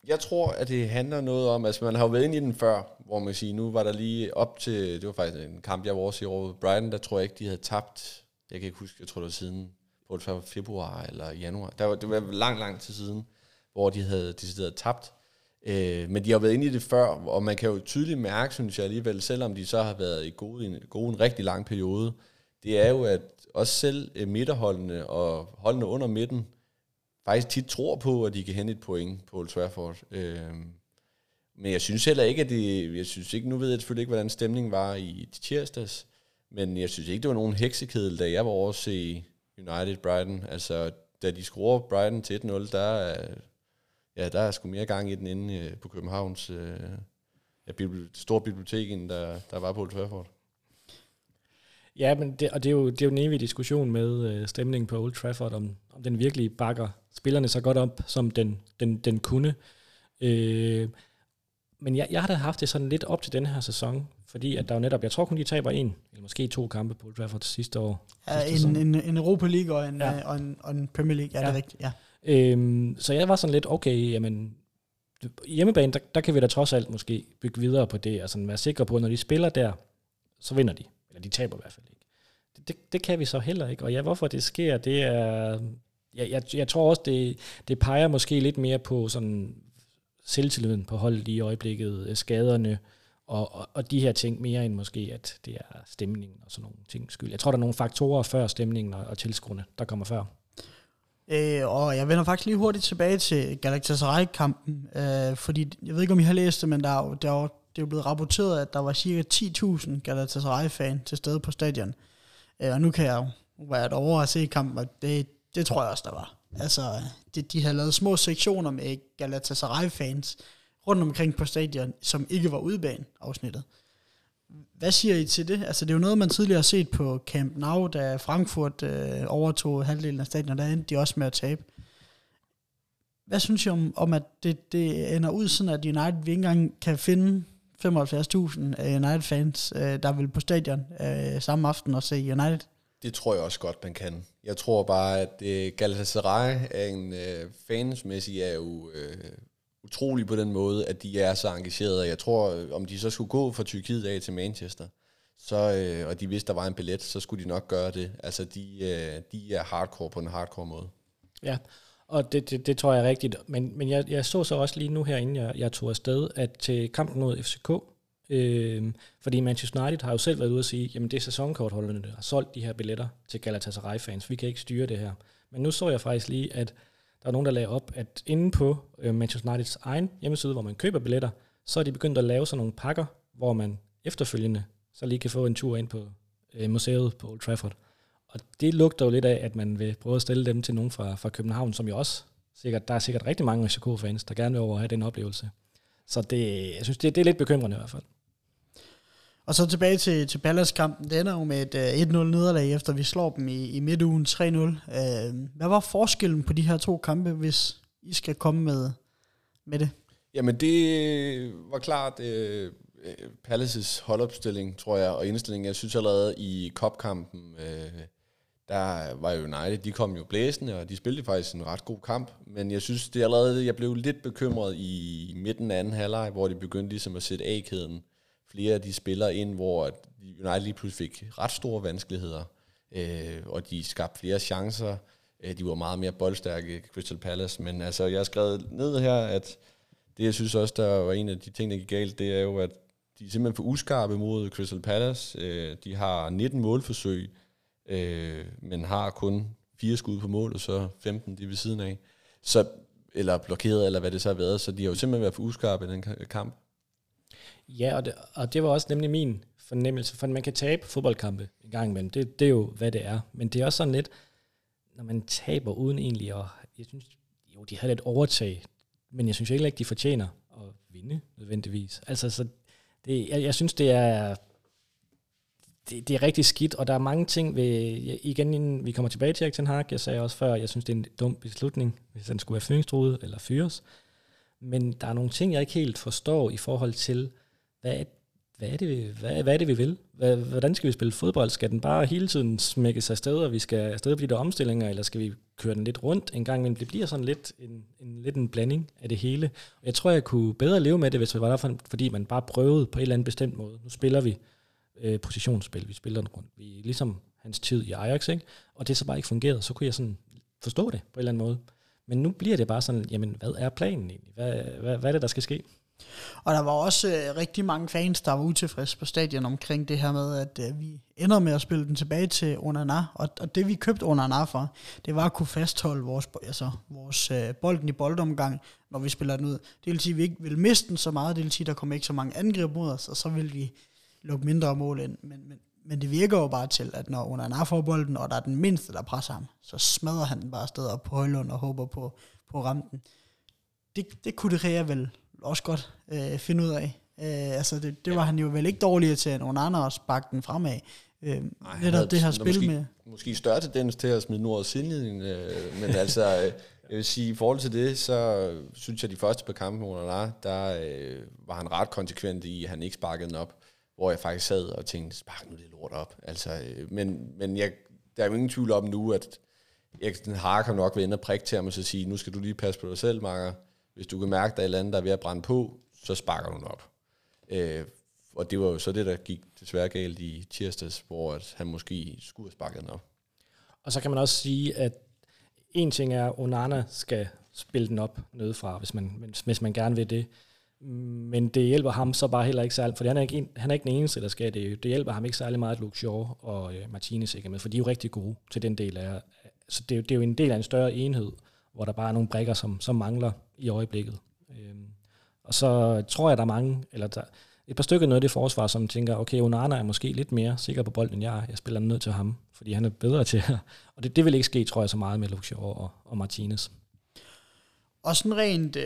jeg tror, at det handler noget om, altså man har jo været inde i den før, hvor man siger, nu var der lige op til, det var faktisk en kamp, jeg var også i over Brighton, der tror jeg ikke, de havde tabt, jeg kan ikke huske, jeg tror det var siden, på det var februar eller januar, det var lang tid siden, hvor de havde decideret tabt. Men de har været inde i det før, og man kan jo tydeligt mærke, synes jeg alligevel, selvom de så har været i gode en rigtig lang periode, det er jo, at også selv midterholdene og holdene under midten faktisk tit tror på, at de kan hente et point på Old Trafford. Men jeg synes heller ikke, at det... Jeg synes ikke, nu ved jeg selvfølgelig ikke, hvordan stemningen var i tirsdags, men jeg synes ikke, det var nogen heksekedel, da jeg var over at se United Brighton. Altså, da de scorer Brighton til 1-0, der er sgu mere gang i den inde på Københavns store bibliotek, end der var på Old Trafford. Ja, men det er jo en evig diskussion med stemningen på Old Trafford, om den virkelig bakker spillerne så godt op, som den kunne. Men jeg har da haft det sådan lidt op til den her sæson, fordi at der jo netop, jeg tror kun de taber 1, eller måske 2 kampe på Old Trafford sidste år. Ja, en Europa League og en Premier League, ja. Det er rigtigt, ja. Så jeg var sådan lidt, okay, jamen, hjemmebane, der kan vi da trods alt måske bygge videre på det, og sådan være sikre på, at når de spiller der, så vinder de. Eller de taber i hvert fald ikke. Det kan vi så heller ikke, og ja, hvorfor det sker, det er... Jeg tror også, det peger måske lidt mere på sådan selvtilliden på holdet i øjeblikket, skaderne og de her ting, mere end måske, at det er stemningen og sådan nogle ting skyld. Jeg tror, der er nogle faktorer før stemningen og tilskuerne, der kommer før. Og jeg vender faktisk lige hurtigt tilbage til Galatasaray-kampen, fordi jeg ved ikke, om I har læst det, men det er jo blevet rapporteret, at der var cirka 10.000 Galatasaray-fan til stede på stadion. Og nu kan jeg jo være over at se kampen, og det tror jeg også, der var. Altså, de havde lavet små sektioner med Galatasaray-fans rundt omkring på stadion, som ikke var udebane-afsnittet. Hvad siger I til det? Altså, det er jo noget, man tidligere har set på Camp Nou, da Frankfurt overtog halvdelen af stadion, og der endte de også med at tabe. Hvad synes I om at det ender ud sådan, at United vi ikke engang kan finde 75.000 United-fans, der vil på stadion samme aften og se United? Det tror jeg også godt, man kan. Jeg tror bare, at Galatasaray er en fansmæssig er jo utrolig på den måde, at de er så engagerede. Jeg tror, om de så skulle gå fra Tyrkiet af til Manchester, så, og de vidste, der var en billet, så skulle de nok gøre det. Altså, de er hardcore på en hardcore måde. Ja, og det tror jeg er rigtigt. Men jeg så så også lige nu herinde, jeg tog afsted, at til kampen mod FCK, fordi Manchester United har jo selv været ude at sige, jamen det er sæsonkortholderne, der har solgt de her billetter til Galatasaray-fans. Vi kan ikke styre det her. Men nu så jeg faktisk lige, at der er nogen, der lagde op, at inde på Manchester Uniteds egen hjemmeside, hvor man køber billetter, så er de begyndt at lave sådan nogle pakker, hvor man efterfølgende så lige kan få en tur ind på museet på Old Trafford. Og det lugter jo lidt af, at man vil prøve at stille dem til nogen fra København, som jo også sikkert, der er sikkert rigtig mange FCK-fans, der gerne vil over at have den oplevelse. Så det, jeg synes, det er lidt bekymrende i hvert fald. Og så tilbage til Palace-kampen. Det ender jo med et 1-0 nederlag, efter vi slår dem i midtugen 3-0. Hvad var forskellen på de her to kampe, hvis I skal komme med det? Jamen det var klart Palace's holdopstilling, tror jeg, og indstilling. Jeg synes allerede i cupkampen, der var jo United, de kom jo blæsende, og de spillede faktisk en ret god kamp. Men jeg synes, det allerede, jeg blev lidt bekymret i midten af anden halvleg, hvor de begyndte ligesom at sætte A-kæden. Flere af de spillere ind, hvor United lige pludselig fik ret store vanskeligheder, og de skabte flere chancer. De var meget mere boldstærke, Crystal Palace, men altså, jeg har skrevet ned her, at det, jeg synes også, der var en af de ting, der gik galt, det er jo, at de er simpelthen for uskarpe mod Crystal Palace. De har 19 målforsøg, men har kun 4 skud på mål, og så 15 de ved siden af. Så, eller blokeret, eller hvad det så har været, så de har jo simpelthen været for uskarpe i den kamp. Ja, og det var også nemlig min fornemmelse, for man kan tabe fodboldkampe en gang imellem. Det er jo, hvad det er. Men det er også sådan lidt, når man taber uden egentlig, og jeg synes, jo, de havde lidt overtag, men jeg synes jo ikke, at de fortjener at vinde nødvendigvis. Altså, så det, jeg synes, det er rigtig skidt, og der er mange ting ved, igen, inden vi kommer tilbage til Erik ten Hag, jeg sagde også før, jeg synes, det er en dum beslutning, hvis den skulle være fyringstruet eller fyres. Men der er nogle ting, jeg ikke helt forstår i forhold til, hvad er det, vi vil? Hvordan skal vi spille fodbold? Skal den bare hele tiden smække sig afsted, og vi skal afsted på de der omstillinger, eller skal vi køre den lidt rundt en gang? Men det bliver sådan lidt en blanding af det hele. Jeg tror, jeg kunne bedre leve med det, hvis det var derfor, fordi man bare prøvede på en eller anden bestemt måde. Nu spiller vi positionsspil, vi spiller den rundt. Vi er ligesom hans tid i Ajax, ikke? Og det så bare ikke fungerede, så kunne jeg sådan forstå det på en eller anden måde. Men nu bliver det bare sådan, jamen hvad er planen egentlig? Hvad er det, der skal ske? Og der var også rigtig mange fans, der var utilfredse på stadion omkring det her med, at vi ender med at spille den tilbage til Onana. Og det vi købte Onana for, det var at kunne fastholde vores bolden i boldomgang, når vi spiller den ud. Det vil sige, at vi ikke vil miste den så meget. Det vil sige, at der kommer ikke så mange angreb mod os, og så vil vi lukke mindre mål ind. Men det virker jo bare til, at når Onana får bolden, og der er den mindste, der presser ham, så smadrer han den bare afsted op på Højlund og håber på rampen. Det kunne det her vel også godt finde ud af. Det var han jo vel ikke dårligere til, end Onana og sparke den fremad. Netop det her spil måske, med... Måske større tendens til at smide nordet siden, men altså... Jeg vil sige, i forhold til det, så synes jeg, at de første par kampe med Onana, der var han ret konsekvent i, at han ikke sparkede den op. Hvor jeg faktisk sad og tænkte, spark nu det lort op. Altså, men der er jo ingen tvivl om nu, at Erik ten Hag har nok ved ende og prikke til ham og så sige, nu skal du lige passe på dig selv, Marker. Hvis du kan mærke, der er et eller andet, der er ved at brænde på, så sparker du den op. Og det var jo så det, der gik desværre galt i tirsdags, hvor at han måske skulle have sparket den op. Og så kan man også sige, at en ting er, at Onana skal spille den op nedefra, hvis man gerne vil det. Men det hjælper ham så bare heller ikke særlig, for han er ikke den eneste, der skal det. Det hjælper ham ikke særlig meget, at Luke Shaw og Martinez ikke er med, for de er jo rigtig gode til den del af. Så det er jo en del af en større enhed, hvor der bare er nogle brikker, som mangler i øjeblikket. Og så tror jeg, der er mange, eller der, et par stykker noget af det forsvar, som tænker, okay, Onana er måske lidt mere sikker på bolden, end jeg er. Jeg spiller nødt til ham, fordi han er bedre til det. Og det vil ikke ske, tror jeg, så meget med Luke Shaw og Martinez. Og sådan rent...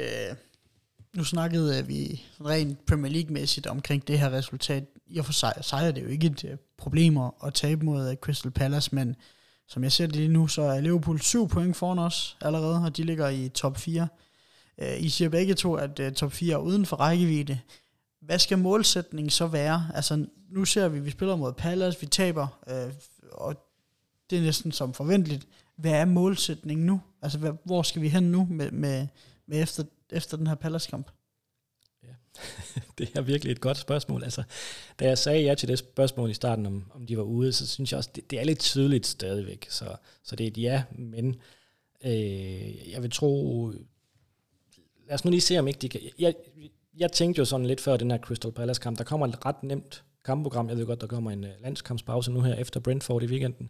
Nu snakkede vi rent Premier League-mæssigt omkring det her resultat. I og for sig er det jo ikke et problem at tabe mod Crystal Palace, men som jeg ser det lige nu, så er Liverpool 7 point foran os allerede, og de ligger i top 4. I siger begge to, at top 4 er uden for rækkevidde. Hvad skal målsætningen så være? Altså, nu ser vi spiller mod Palace, vi taber, og det er næsten som forventeligt. Hvad er målsætningen nu? Altså, hvor skal vi hen nu med efter den her Palace-kamp? Ja. Det er virkelig et godt spørgsmål. Altså, da jeg sagde ja til det spørgsmål i starten, om de var ude, så synes jeg også, det er lidt tydeligt stadigvæk. Så det er et ja, men jeg vil tro... Lad os nu lige se, om ikke de kan... Jeg tænkte jo sådan lidt før den her Crystal Palace-kamp, der kommer et ret nemt kampprogram. Jeg ved godt, der kommer en landskampspause nu her efter Brentford i weekenden.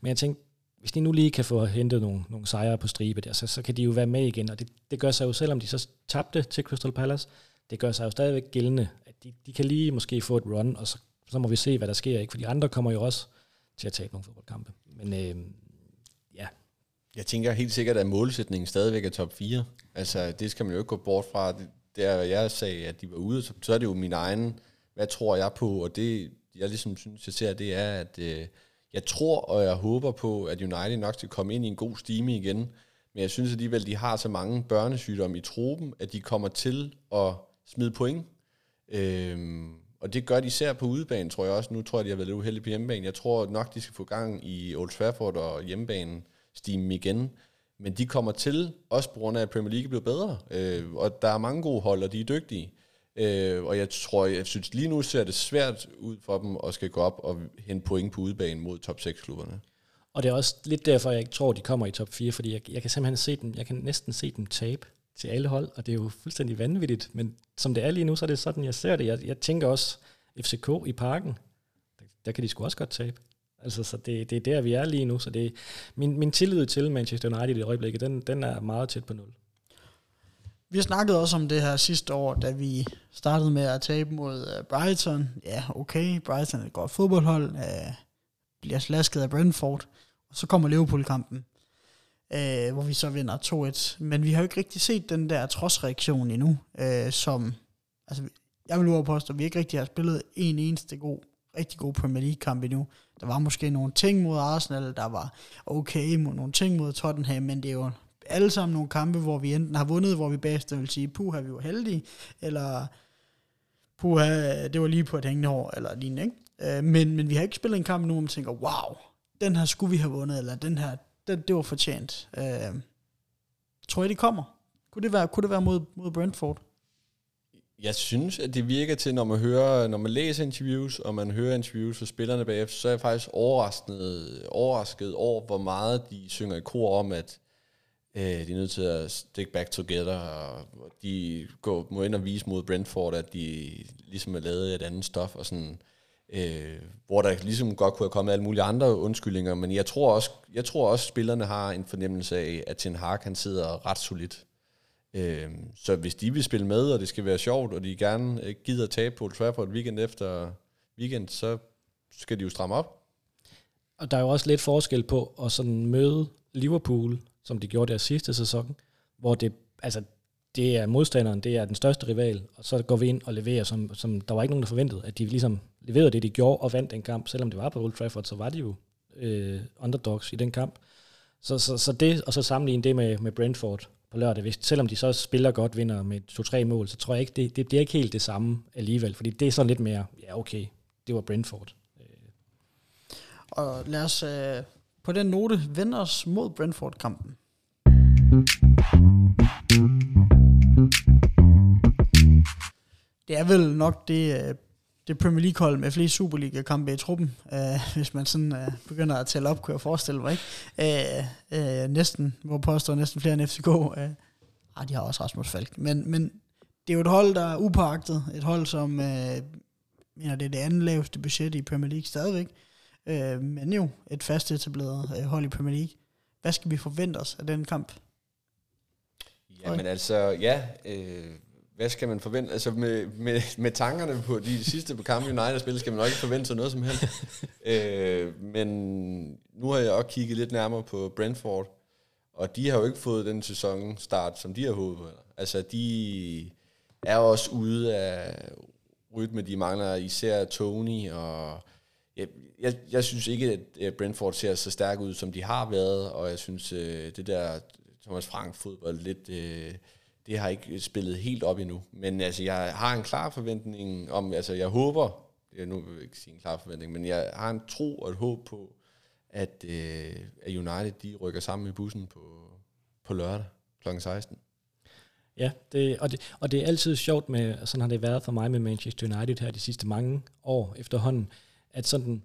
Men jeg tænkte, hvis de nu lige kan få hentet nogle sejre på stribe der, så kan de jo være med igen. Og det gør sig jo, selvom de så tabte til Crystal Palace, det gør sig jo stadigvæk gældende, at de kan lige måske få et run, og så må vi se, hvad der sker. Ikke? For de andre kommer jo også til at tabe nogle fodboldkampe. Men ja... Jeg tænker helt sikkert, at målsætningen stadigvæk er top 4. Altså, det skal man jo ikke gå bort fra. Der jeg sagde, at de var ude, så er det jo min egen, hvad tror jeg på? Og det, jeg ligesom synes, jeg ser, det er, at jeg tror og jeg håber på, at United nok skal komme ind i en god stime igen. Men jeg synes alligevel, de har så mange børnesygdomme i truppen, at de kommer til at smide point. Og det gør de især på udebanen, tror jeg også. Nu tror jeg, de har været lidt uheldige på hjemmebanen. Jeg tror nok, de skal få gang i Old Trafford og hjemmebanen. Steam igen, men de kommer til, også på grund af, at Premier League bliver bedre, og der er mange gode hold, og de er dygtige, og jeg synes lige nu ser det svært ud for dem, at skal gå op og hente point på udebane mod top 6-klubberne. Og det er også lidt derfor, jeg ikke tror, de kommer i top 4, fordi jeg kan simpelthen se dem, jeg kan næsten se dem tabe til alle hold, og det er jo fuldstændig vanvittigt, men som det er lige nu, så er det sådan, jeg ser det. Jeg tænker også, FCK i Parken, der kan de sgu også godt tabe. Altså, så det er der, vi er lige nu, så det er, min tillid til Manchester United i øjeblikket, den er meget tæt på 0. Vi snakkede også om det her sidste år, da vi startede med at tabe mod Brighton. Ja, okay, Brighton er et godt fodboldhold, bliver slasket af Brentford, og så kommer Liverpool-kampen, hvor vi så vinder 2-1. Men vi har jo ikke rigtig set den der trodsreaktion endnu, som, altså, jeg vil påstå, at vi ikke rigtig har spillet en eneste rigtig god Premier League-kamp endnu. Der var måske nogle ting mod Arsenal, der var okay mod nogle ting mod Tottenham, men det er jo alle sammen nogle kampe, hvor vi enten har vundet, hvor vi bagefter vil sige, puha, vi var heldige, eller puha, det var lige på et hængende hår, eller lignende, ikke? Men vi har ikke spillet en kamp nu, hvor man tænker, wow, den her skulle vi have vundet, eller den her, det var fortjent. Tror I, det kommer? Kunne det være mod Brentford? Jeg synes, at det virker til, når man læser interviews, og man hører interviews fra spillerne bagefter, så er jeg faktisk overrasket over, hvor meget de synger i kor om, at de er nødt til at stick back together, og de må ind og vise mod Brentford, at de ligesom er lavet et andet stof, og sådan, hvor der ligesom godt kunne have kommet alle mulige andre undskyldninger, men jeg tror også spillerne har en fornemmelse af, at Ten Hag, han sidder ret solidt. Så hvis de vil spille med, og det skal være sjovt, og de gerne gider tabe på Old Trafford weekend efter weekend, så skal de jo stramme op. Og der er jo også lidt forskel på at sådan møde Liverpool, som de gjorde der sidste sæson, hvor det er modstanderen, det er den største rival, og så går vi ind og leverer, som der var ikke nogen, der forventede, at de ligesom leverede det, de gjorde, og vandt den kamp. Selvom det var på Old Trafford, så var de jo underdogs i den kamp. Så det, og så sammenligne det med Brentford på lørdag, hvis, selvom de så spiller godt, vinder med 2-3 mål, så tror jeg ikke, det bliver ikke helt det samme alligevel, fordi det er sådan lidt mere, ja okay, det var Brentford. Og lad os på den note vende os mod Brentford-kampen. Det er vel nok det Premier League-hold med flere Superliga-kampe i truppen, hvis man sådan begynder at tælle op, kunne jeg forestille mig, ikke? Næsten flere end FCK. De har også Rasmus Falk. Men det er jo et hold, der er upåagtet. Et hold, som mener, det er det andet laveste budget i Premier League stadigvæk. Men jo, et fast etableret hold i Premier League. Hvad skal vi forvente os af den kamp? Jamen altså, ja... Hvad skal man forvente? Altså med tankerne på de sidste kampe United-spil, skal man nok ikke forvente sig noget som helst. Men nu har jeg også kigget lidt nærmere på Brentford, og de har jo ikke fået den sæsonstart, som de har håbet på. Altså de er også ude af rytme, de mangler især Tony, og jeg synes ikke, at Brentford ser så stærk ud, som de har været, og jeg synes, det der Thomas Frank-fodbold lidt... Det har ikke spillet helt op endnu. Men altså, jeg har en klar forventning om, altså jeg håber, nu vil jeg ikke sige en klar forventning, men jeg har en tro og et håb på, at United de rykker sammen i bussen på lørdag kl. 16. Ja, det er altid sjovt med, sådan har det været for mig med Manchester United her de sidste mange år efterhånden, at sådan,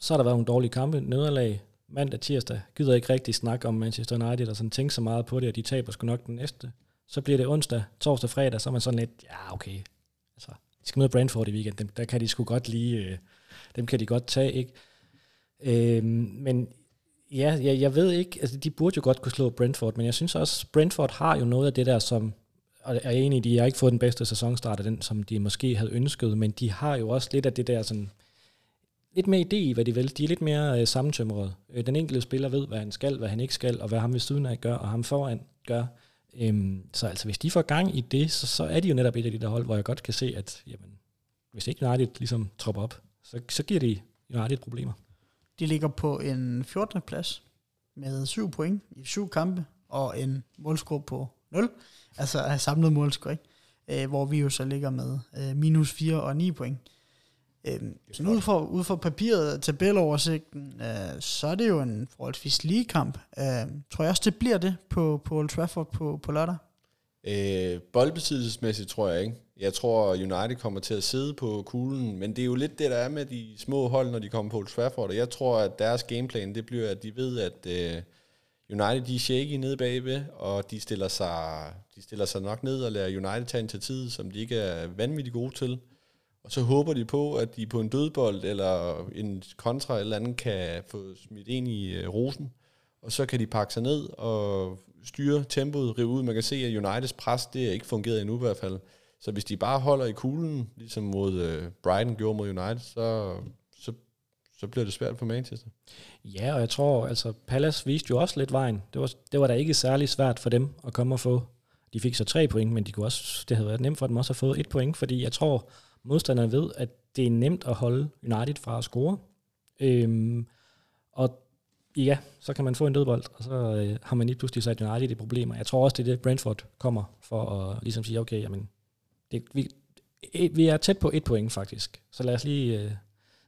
så har der været nogle dårlige kampe, nederlag mandag, tirsdag, gider ikke rigtig snakke om Manchester United og sådan tænke så meget på det, og de taber sgu nok den næste. Så bliver det onsdag, torsdag, fredag, så er man sådan lidt, ja okay, altså, de skal møde Brentford i weekenden, dem, der kan de sgu godt lige, dem kan de godt tage, ikke? Men ja, jeg ved ikke, altså de burde jo godt kunne slå Brentford, men jeg synes også, Brentford har jo noget af det der, som, og jeg er enig i, de har ikke fået den bedste sæsonstart af den, som de måske havde ønsket, men de har jo også lidt af det der sådan, lidt mere idé i, hvad de vil. De er lidt mere sammentømrede. Den enkelte spiller ved, hvad han skal, hvad han ikke skal, og hvad ham ved siden af gør, og ham foran gør. Så altså, hvis de får gang i det, så er de jo netop et af de der hold, hvor jeg godt kan se, at jamen, hvis ikke United ligesom tropper op, så giver de United problemer. De ligger på en 14. plads med 7 point i 7 kampe, og en målscore på 0, altså samlet målscore, ikke? Hvor vi jo så ligger med minus 4 og 9 point. Ud fra papiret og tabeloversigten, så er det jo en forholdsvis lige kamp. Tror jeg også, det bliver det på Old Trafford på lørdag? Boldbesiddelsesmæssigt tror jeg ikke. Jeg tror, United kommer til at sidde på kuglen, men det er jo lidt det, der er med de små hold, når de kommer på Old Trafford. Og jeg tror, at deres gameplan, det bliver, at de ved, at United de er shaky nede bagved, og de stiller sig nok ned og lader United tage initiativet, som de ikke er vanvittigt gode til. Og så håber de på, at de på en dødbold eller en kontra eller andet kan få smidt ind i rosen. Og så kan de pakke sig ned og styre tempoet, rive ud. Man kan se, at Uniteds pres, det er ikke fungeret endnu i hvert fald. Så hvis de bare holder i kuglen, ligesom mod Brighton gjorde mod United, så bliver det svært for Manchester. Ja, og jeg tror, altså Palace viste jo også lidt vejen. Det var da ikke særlig svært for dem at komme og få. De fik så 3 point, men de kunne også, det havde været nemt for dem også at få 1 point, fordi jeg tror, modstanderne ved, at det er nemt at holde United fra at score. Og ja, så kan man få en dødbold, og så har man lige pludselig sat United i problemer. Jeg tror også, det er det, Brentford kommer for at ligesom sige, okay, jamen, vi er tæt på 1 point faktisk, så lad os lige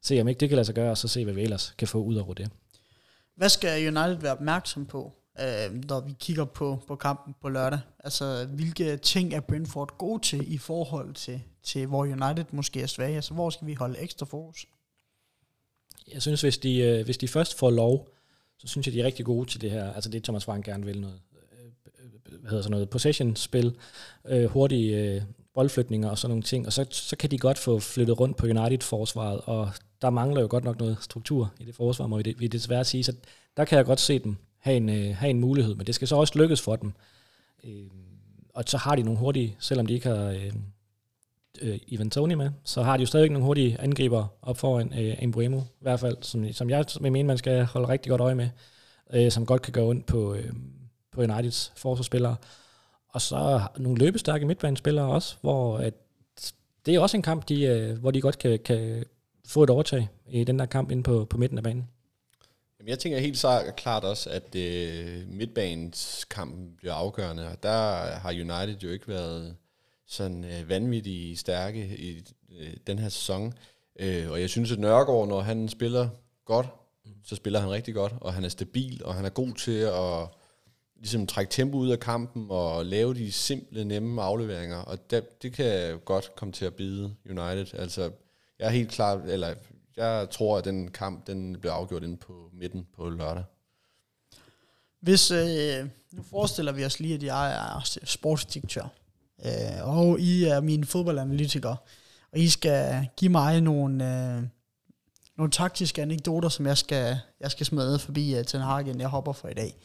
se, om ikke det kan lade sig gøre, og så se, hvad vi ellers kan få ud over det. Hvad skal United være opmærksom på, når vi kigger på kampen på lørdag? Altså, hvilke ting er Brentford gode til i forhold til hvor United måske er svage? Altså, hvor skal vi holde ekstra fokus? Jeg synes, hvis de først får lov, så synes jeg, de er rigtig gode til det her. Altså, det Thomas Frank gerne vil noget. Hvad hedder sådan noget? Possession-spil, hurtige boldflytninger og sådan nogle ting. Og så kan de godt få flyttet rundt på United-forsvaret, og der mangler jo godt nok noget struktur i det forsvar, må vi desværre sige. Så der kan jeg godt se dem have en mulighed, men det skal så også lykkes for dem. Og så har de nogle hurtige, selvom de ikke har Ivan Toney med, så har de jo stadigvæk nogle hurtige angriber op foran Mbeumo, i hvert fald, som jeg vil mene, man skal holde rigtig godt øje med, som godt kan gøre ondt på Uniteds forsvarsspillere. Og så nogle løbestærke midtbanespillere også, hvor det er også en kamp, hvor de godt kan få et overtag i den der kamp inde på midten af banen. Jeg tænker helt så klart også, at midtbaneskampen bliver afgørende, og der har United jo ikke været sådan vanvittigt stærke i den her sæson. Og jeg synes, at Nørgaard, når han spiller godt, så spiller han rigtig godt, og han er stabil, og han er god til at ligesom trække tempo ud af kampen og lave de simple, nemme afleveringer, og det kan godt komme til at bide United. Altså, jeg er helt klart, eller jeg tror, at den kamp bliver afgjort inde på midten på lørdag. Hvis, nu forestiller vi os lige, at jeg er sportsdirektør, og I er mine fodboldanalytikere, og I skal give mig nogle taktiske anekdoter, som jeg skal smide forbi Ten Hag, inden jeg hopper for i dag.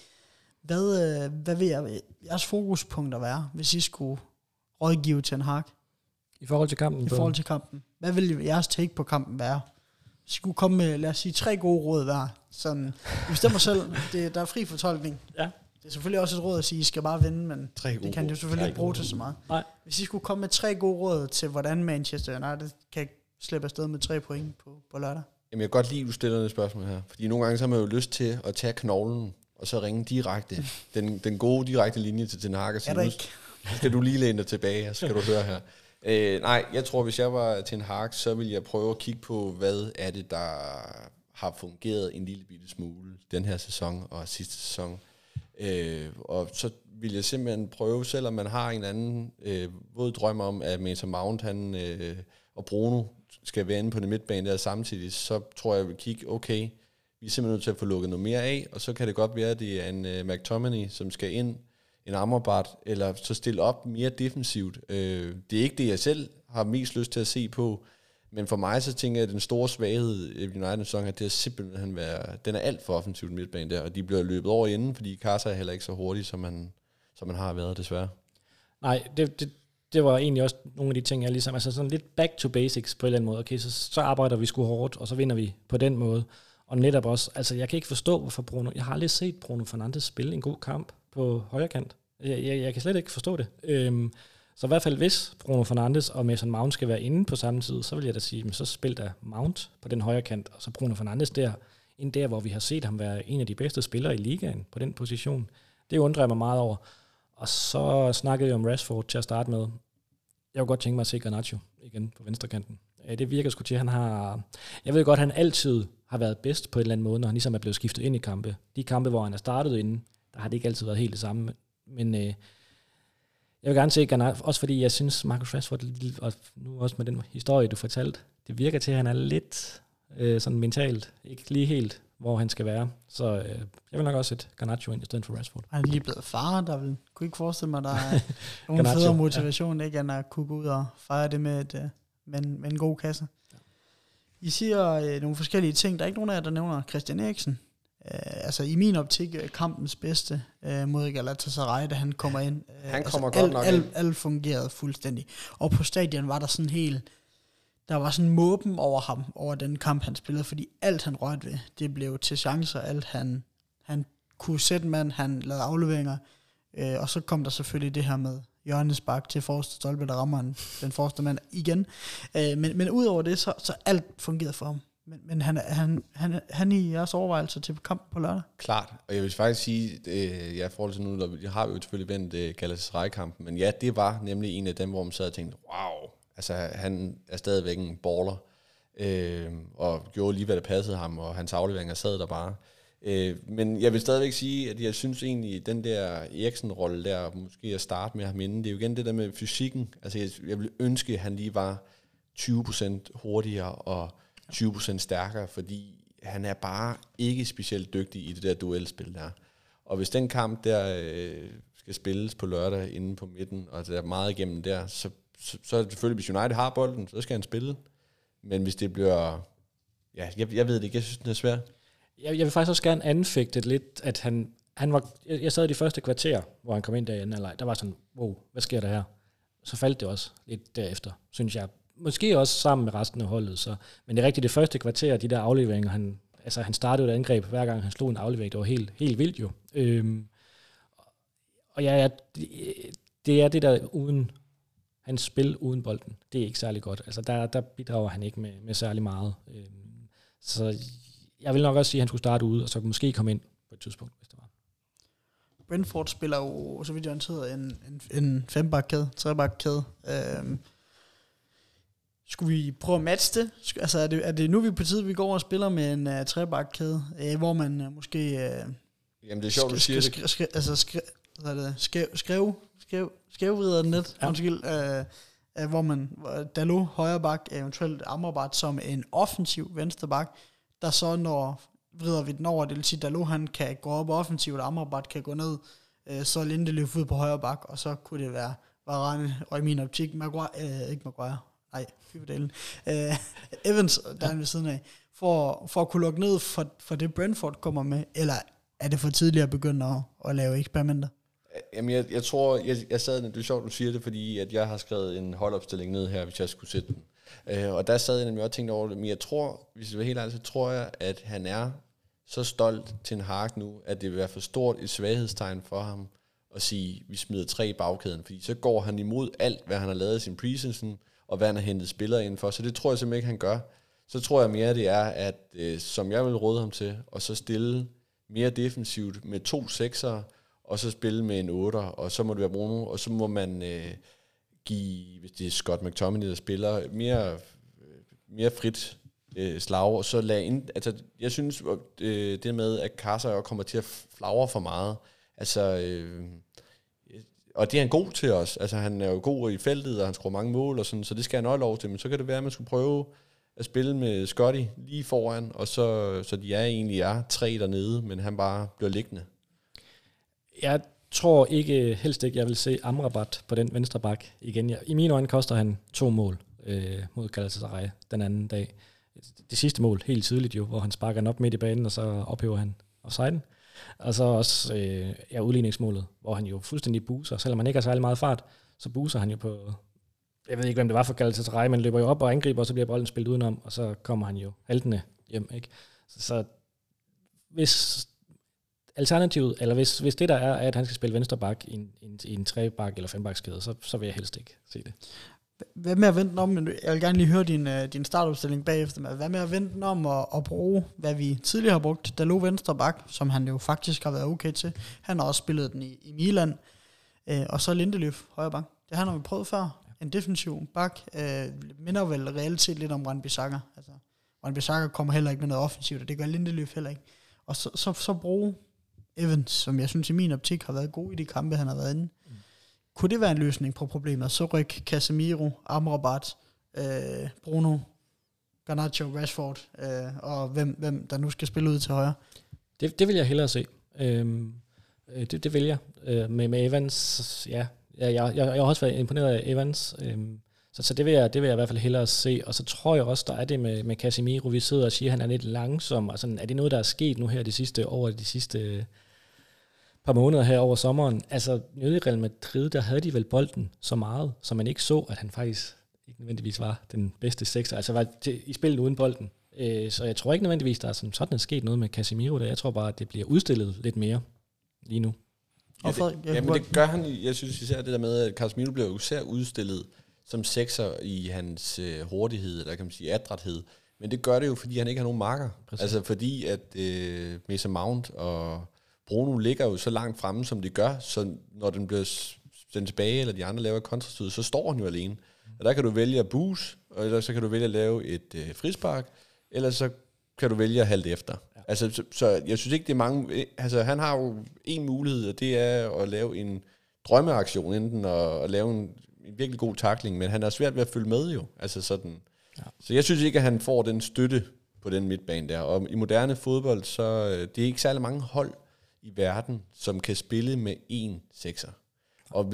Hvad vil jeres fokuspunkter være, hvis I skulle rådgive Ten Hag? I forhold til kampen. Hvad vil jeres take på kampen være? Vi skulle komme med, lad os sige, 3 gode råd hver. Sådan, I bestemmer selv, der er fri fortolkning. Ja. Det er selvfølgelig også et råd at sige, I skal bare vinde, men det kan du selvfølgelig ikke bruge til så meget. Nej. Hvis I skulle komme med 3 gode råd til, hvordan Manchester United kan slippe afsted med 3 point på lørdag. Jamen, jeg kan godt lide, at du stiller det spørgsmål her. Fordi nogle gange så har man jo lyst til at tage knoglen, og så ringe direkte. den gode direkte linje til Ten Hag og sige, så skal du lige læne dig tilbage, så skal du høre her. Nej, jeg tror, hvis jeg var Ten Hag, så ville jeg prøve at kigge på, hvad er det, der har fungeret en lille bitte smule den her sæson og sidste sæson. Og så vil jeg simpelthen prøve, selvom man har en anden våd drøm om, at Mason Mount han, og Bruno skal være inde på den midtbane der samtidig, så tror jeg, jeg vil kigge, okay, vi er simpelthen nødt til at få lukket noget mere af, og så kan det godt være, at det er en McTominay, som skal ind, en Amrabat, eller så stille op mere defensivt. Det er ikke det, jeg selv har mest lyst til at se på, men for mig så tænker jeg, at den store svaghed i United Song, at det er simpelthen være, den er alt for offensivt midtbane der, og de bliver løbet over inden, fordi Kassa er heller ikke så hurtig, som man har været, desværre. Nej, det var egentlig også nogle af de ting, jeg ligesom, altså sådan lidt back to basics på en eller anden måde. Okay, så arbejder vi sgu hårdt, og så vinder vi på den måde. Og netop også, altså jeg kan ikke forstå, hvorfor jeg har aldrig set Bruno Fernandes spille en god kamp på højre kant. Jeg kan slet ikke forstå det. Så i hvert fald, hvis Bruno Fernandes og Mason Mount skal være inde på samme tid, så vil jeg da sige, så spil der Mount på den højre kant, og så Bruno Fernandes der, hvor vi har set ham være en af de bedste spillere i ligaen på den position. Det undrer jeg mig meget over. Og så snakkede jeg om Rashford til at starte med. Jeg kunne godt tænke mig at se Garnacho igen på venstre kanten. Det virker sgu til, at han har... Jeg ved godt, han altid har været bedst på en eller anden måde, når han ligesom er blevet skiftet ind i kampe. De kampe, hvor han er startet inden, der har det ikke altid været helt det samme. Men jeg vil gerne se Garnacho, også fordi jeg synes, Marcus Rashford, og nu også med den historie, du fortalte, det virker til, at han er lidt sådan mentalt, ikke lige helt, hvor han skal være. Så jeg vil nok også sætte Garnacho ind i stedet for Rashford. Han er lige blevet far, der vil kunne ikke forestille mig, der er nogen federe motivation, ja. Ikke end at kunne gå ud og fejre det med et... Men en god kasse. Ja. I siger nogle forskellige ting. Der er ikke nogen af jer, der nævner Christian Eriksen. Altså i min optik kampens bedste mod Galatasaray, da han kommer ind. Han kommer altså, godt nok ind. Alt fungerede fuldstændig. Og på stadion var der sådan helt... Der var sådan måben over ham, over den kamp, han spillede, fordi alt han rørte ved, det blev til chancer. Alt han kunne sætte mand, han lavede afleveringer. Og så kom der selvfølgelig det her med... hjørnespark til forreste stolpe, der rammer den forreste mand igen. Men ud over det, så alt fungerede for ham. Men han i jeres overvejelser til kamp på lørdag? Klart, og jeg vil faktisk sige, jeg forhold til nu, der har vi jo selvfølgelig vendt Galatasaray-kampen, men ja, det var nemlig en af dem, hvor man sad og tænkte, wow, altså han er stadigvæk en baller, og gjorde lige, hvad der passede ham, og hans afleveringer sad der bare. Men jeg vil stadigvæk sige, at jeg synes egentlig, den der Eriksen-rolle der, måske at starte med ham inden, det er jo igen det der med fysikken. Altså jeg ville ønske, at han lige var 20% hurtigere og 20% stærkere, fordi han er bare ikke specielt dygtig i det der duelspil der. Og hvis den kamp der skal spilles på lørdag inde på midten, og det er meget igennem der, så er det selvfølgelig, hvis United har bolden, så skal han spille. Men hvis det bliver... Ja, jeg ved det ikke, jeg synes, det er svært. Jeg vil faktisk også gerne anfægte lidt, at han var... Jeg sad i de første kvarter, hvor han kom ind der i anden halvleg. Der var sådan, wow, hvad sker der her? Så faldt det også lidt derefter, synes jeg. Måske også sammen med resten af holdet. Så. Men det er rigtigt, det første kvarter, de der afleveringer, han startede et angreb, hver gang han slog en aflevering. Det var helt, helt vildt jo. Og ja, det er det der uden... Hans spil uden bolden, det er ikke særlig godt. Altså der bidrager han ikke med særlig meget. Så... Jeg vil nok også sige, at han skulle starte ude, og så måske komme ind på et tidspunkt, hvis det var. Brentford spiller jo, så vidt jeg orienterede, en fembakkæde, trebakkæde. Skulle vi prøve at matche det? Altså, er det nu, vi på tide, vi går og spiller med en trebakkæde, hvor man måske... Jamen, det er sjovt, du siger det. Skævvrider den lidt, ja. Undskyld... hvor man... Dalot, højre bak, eventuelt Amrabat, som en offensiv venstre bak, der så når vrider vi den over, det vil sige, Dalot han kan gå op offensivt, og Amrabat kan gå ned, så Lindelöf ud på højre bak, og så kunne det være Varane, og i min optik, Evans, der er ved siden af, for at kunne lukke ned for det Brentford kommer med, eller er det for tidligt at begynde at lave eksperimenter? Jamen, jeg tror, jeg sad, det er sjovt, du siger det, fordi at jeg har skrevet en holdopstilling ned her, hvis jeg skulle sætte den. Og der sad jeg nemlig også tænkt over det, men jeg tror, hvis det var helt ærligt, så tror jeg, at han er så stolt til en hak nu, at det vil være for stort et svaghedstegn for ham at sige, at vi smider 3 i bagkæden, fordi så går han imod alt, hvad han har lavet i sin preseason, og hvad han har hentet spillere ind for, så det tror jeg simpelthen ikke, han gør. Så tror jeg mere, det er, at som jeg vil råde ham til, og så stille mere defensivt med 2 seksere, og så spille med en 8'er, og så må det være Bruno, og så må man... give, hvis det er Scott McTominay, der spiller, mere frit slagre, og så altså, jeg synes, det med, at Kasser kommer til at flagre for meget, altså, og det er han god til også, altså han er jo god i feltet, og han scorer mange mål, og sådan, så det skal han også lov til, men så kan det være, at man skulle prøve at spille med Scotty lige foran, og så de egentlig er tre dernede, men han bare bliver liggende. Jeg tror ikke, helst ikke, jeg vil se Amrabat på den venstre bak igen. I mine øjne koster han 2 mål mod Galatasaray den anden dag. Det sidste mål, helt tidligt jo, hvor han sparker den op midt i banen, og så ophæver han offsiden. Og så også udligningsmålet, hvor han jo fuldstændig buser. Selvom han ikke har særlig meget fart, så buser han jo på... Jeg ved ikke, hvem det var for Galatasaray, men løber jo op og angriber, og så bliver bolden spillet udenom, og så kommer han jo haltende hjem, ikke? Så hvis alternativet, eller hvis det der er, at han skal spille venstre bak i en 3-bak eller 5-bakskæde, så vil jeg helst ikke se det. Hvad med at vente om, jeg vil gerne lige høre din startopstilling bagefter, men hvad med at vente om at bruge, hvad vi tidligere har brugt, Dalot venstre bak, som han jo faktisk har været okay til. Han har også spillet den i Milan, og så Lindelöf højre bak. Det har han jo prøvet før. En defensiv bak minder vel reelt set lidt om Wan-Bissaka. Altså, Wan-Bissaka kommer heller ikke med noget offensivt, og det gør Lindelöf heller ikke. Og så bruge Evans, som jeg synes i min optik har været god i de kampe, han har været inde. Mm. Kunne det være en løsning på problemet? Så ryk Casemiro, Amrabat, Bruno, Garnacho, Rashford, og hvem der nu skal spille ud til højre. Det vil jeg hellere se. Det vil jeg. Med Evans, ja. Jeg har også været imponeret af Evans, så det vil jeg i hvert fald hellere se, og så tror jeg også, der er det med Casemiro, vi sidder og siger, han er lidt langsom, og sådan, er det noget, der er sket nu her de sidste par måneder her over sommeren? Altså, nede i Real Madrid, der havde de vel bolden så meget, så man ikke så, at han faktisk ikke nødvendigvis var den bedste sekser, altså var i spillet uden bolden. Så jeg tror ikke nødvendigvis, der er sådan sket noget med Casemiro, der jeg tror bare, at det bliver udstillet lidt mere lige nu. Men det gør han, jeg synes især det der med, at Casemiro bliver jo især udstillet som sekser i hans hurtighed, eller kan man sige adræthed, men det gør det jo, fordi han ikke har nogen marker. Præcis. Altså fordi, at Mason Mount og Bruno ligger jo så langt fremme, som de gør, så når den bliver sendt tilbage, eller de andre laver et kontrastød, så står han jo alene. Og der kan du vælge at boost, eller så kan du vælge at lave et frispark, eller så kan du vælge at halte efter. Ja. Altså, så jeg synes ikke, det er mange... Altså, han har jo en mulighed, og det er at lave en drømmeaktion, enten at lave en virkelig god tackling, men han er svært ved at følge med jo. Altså sådan. Ja. Så jeg synes ikke, at han får den støtte på den midtbane der. Og i moderne fodbold, så det er ikke særlig mange hold i verden, som kan spille med én sekser. Og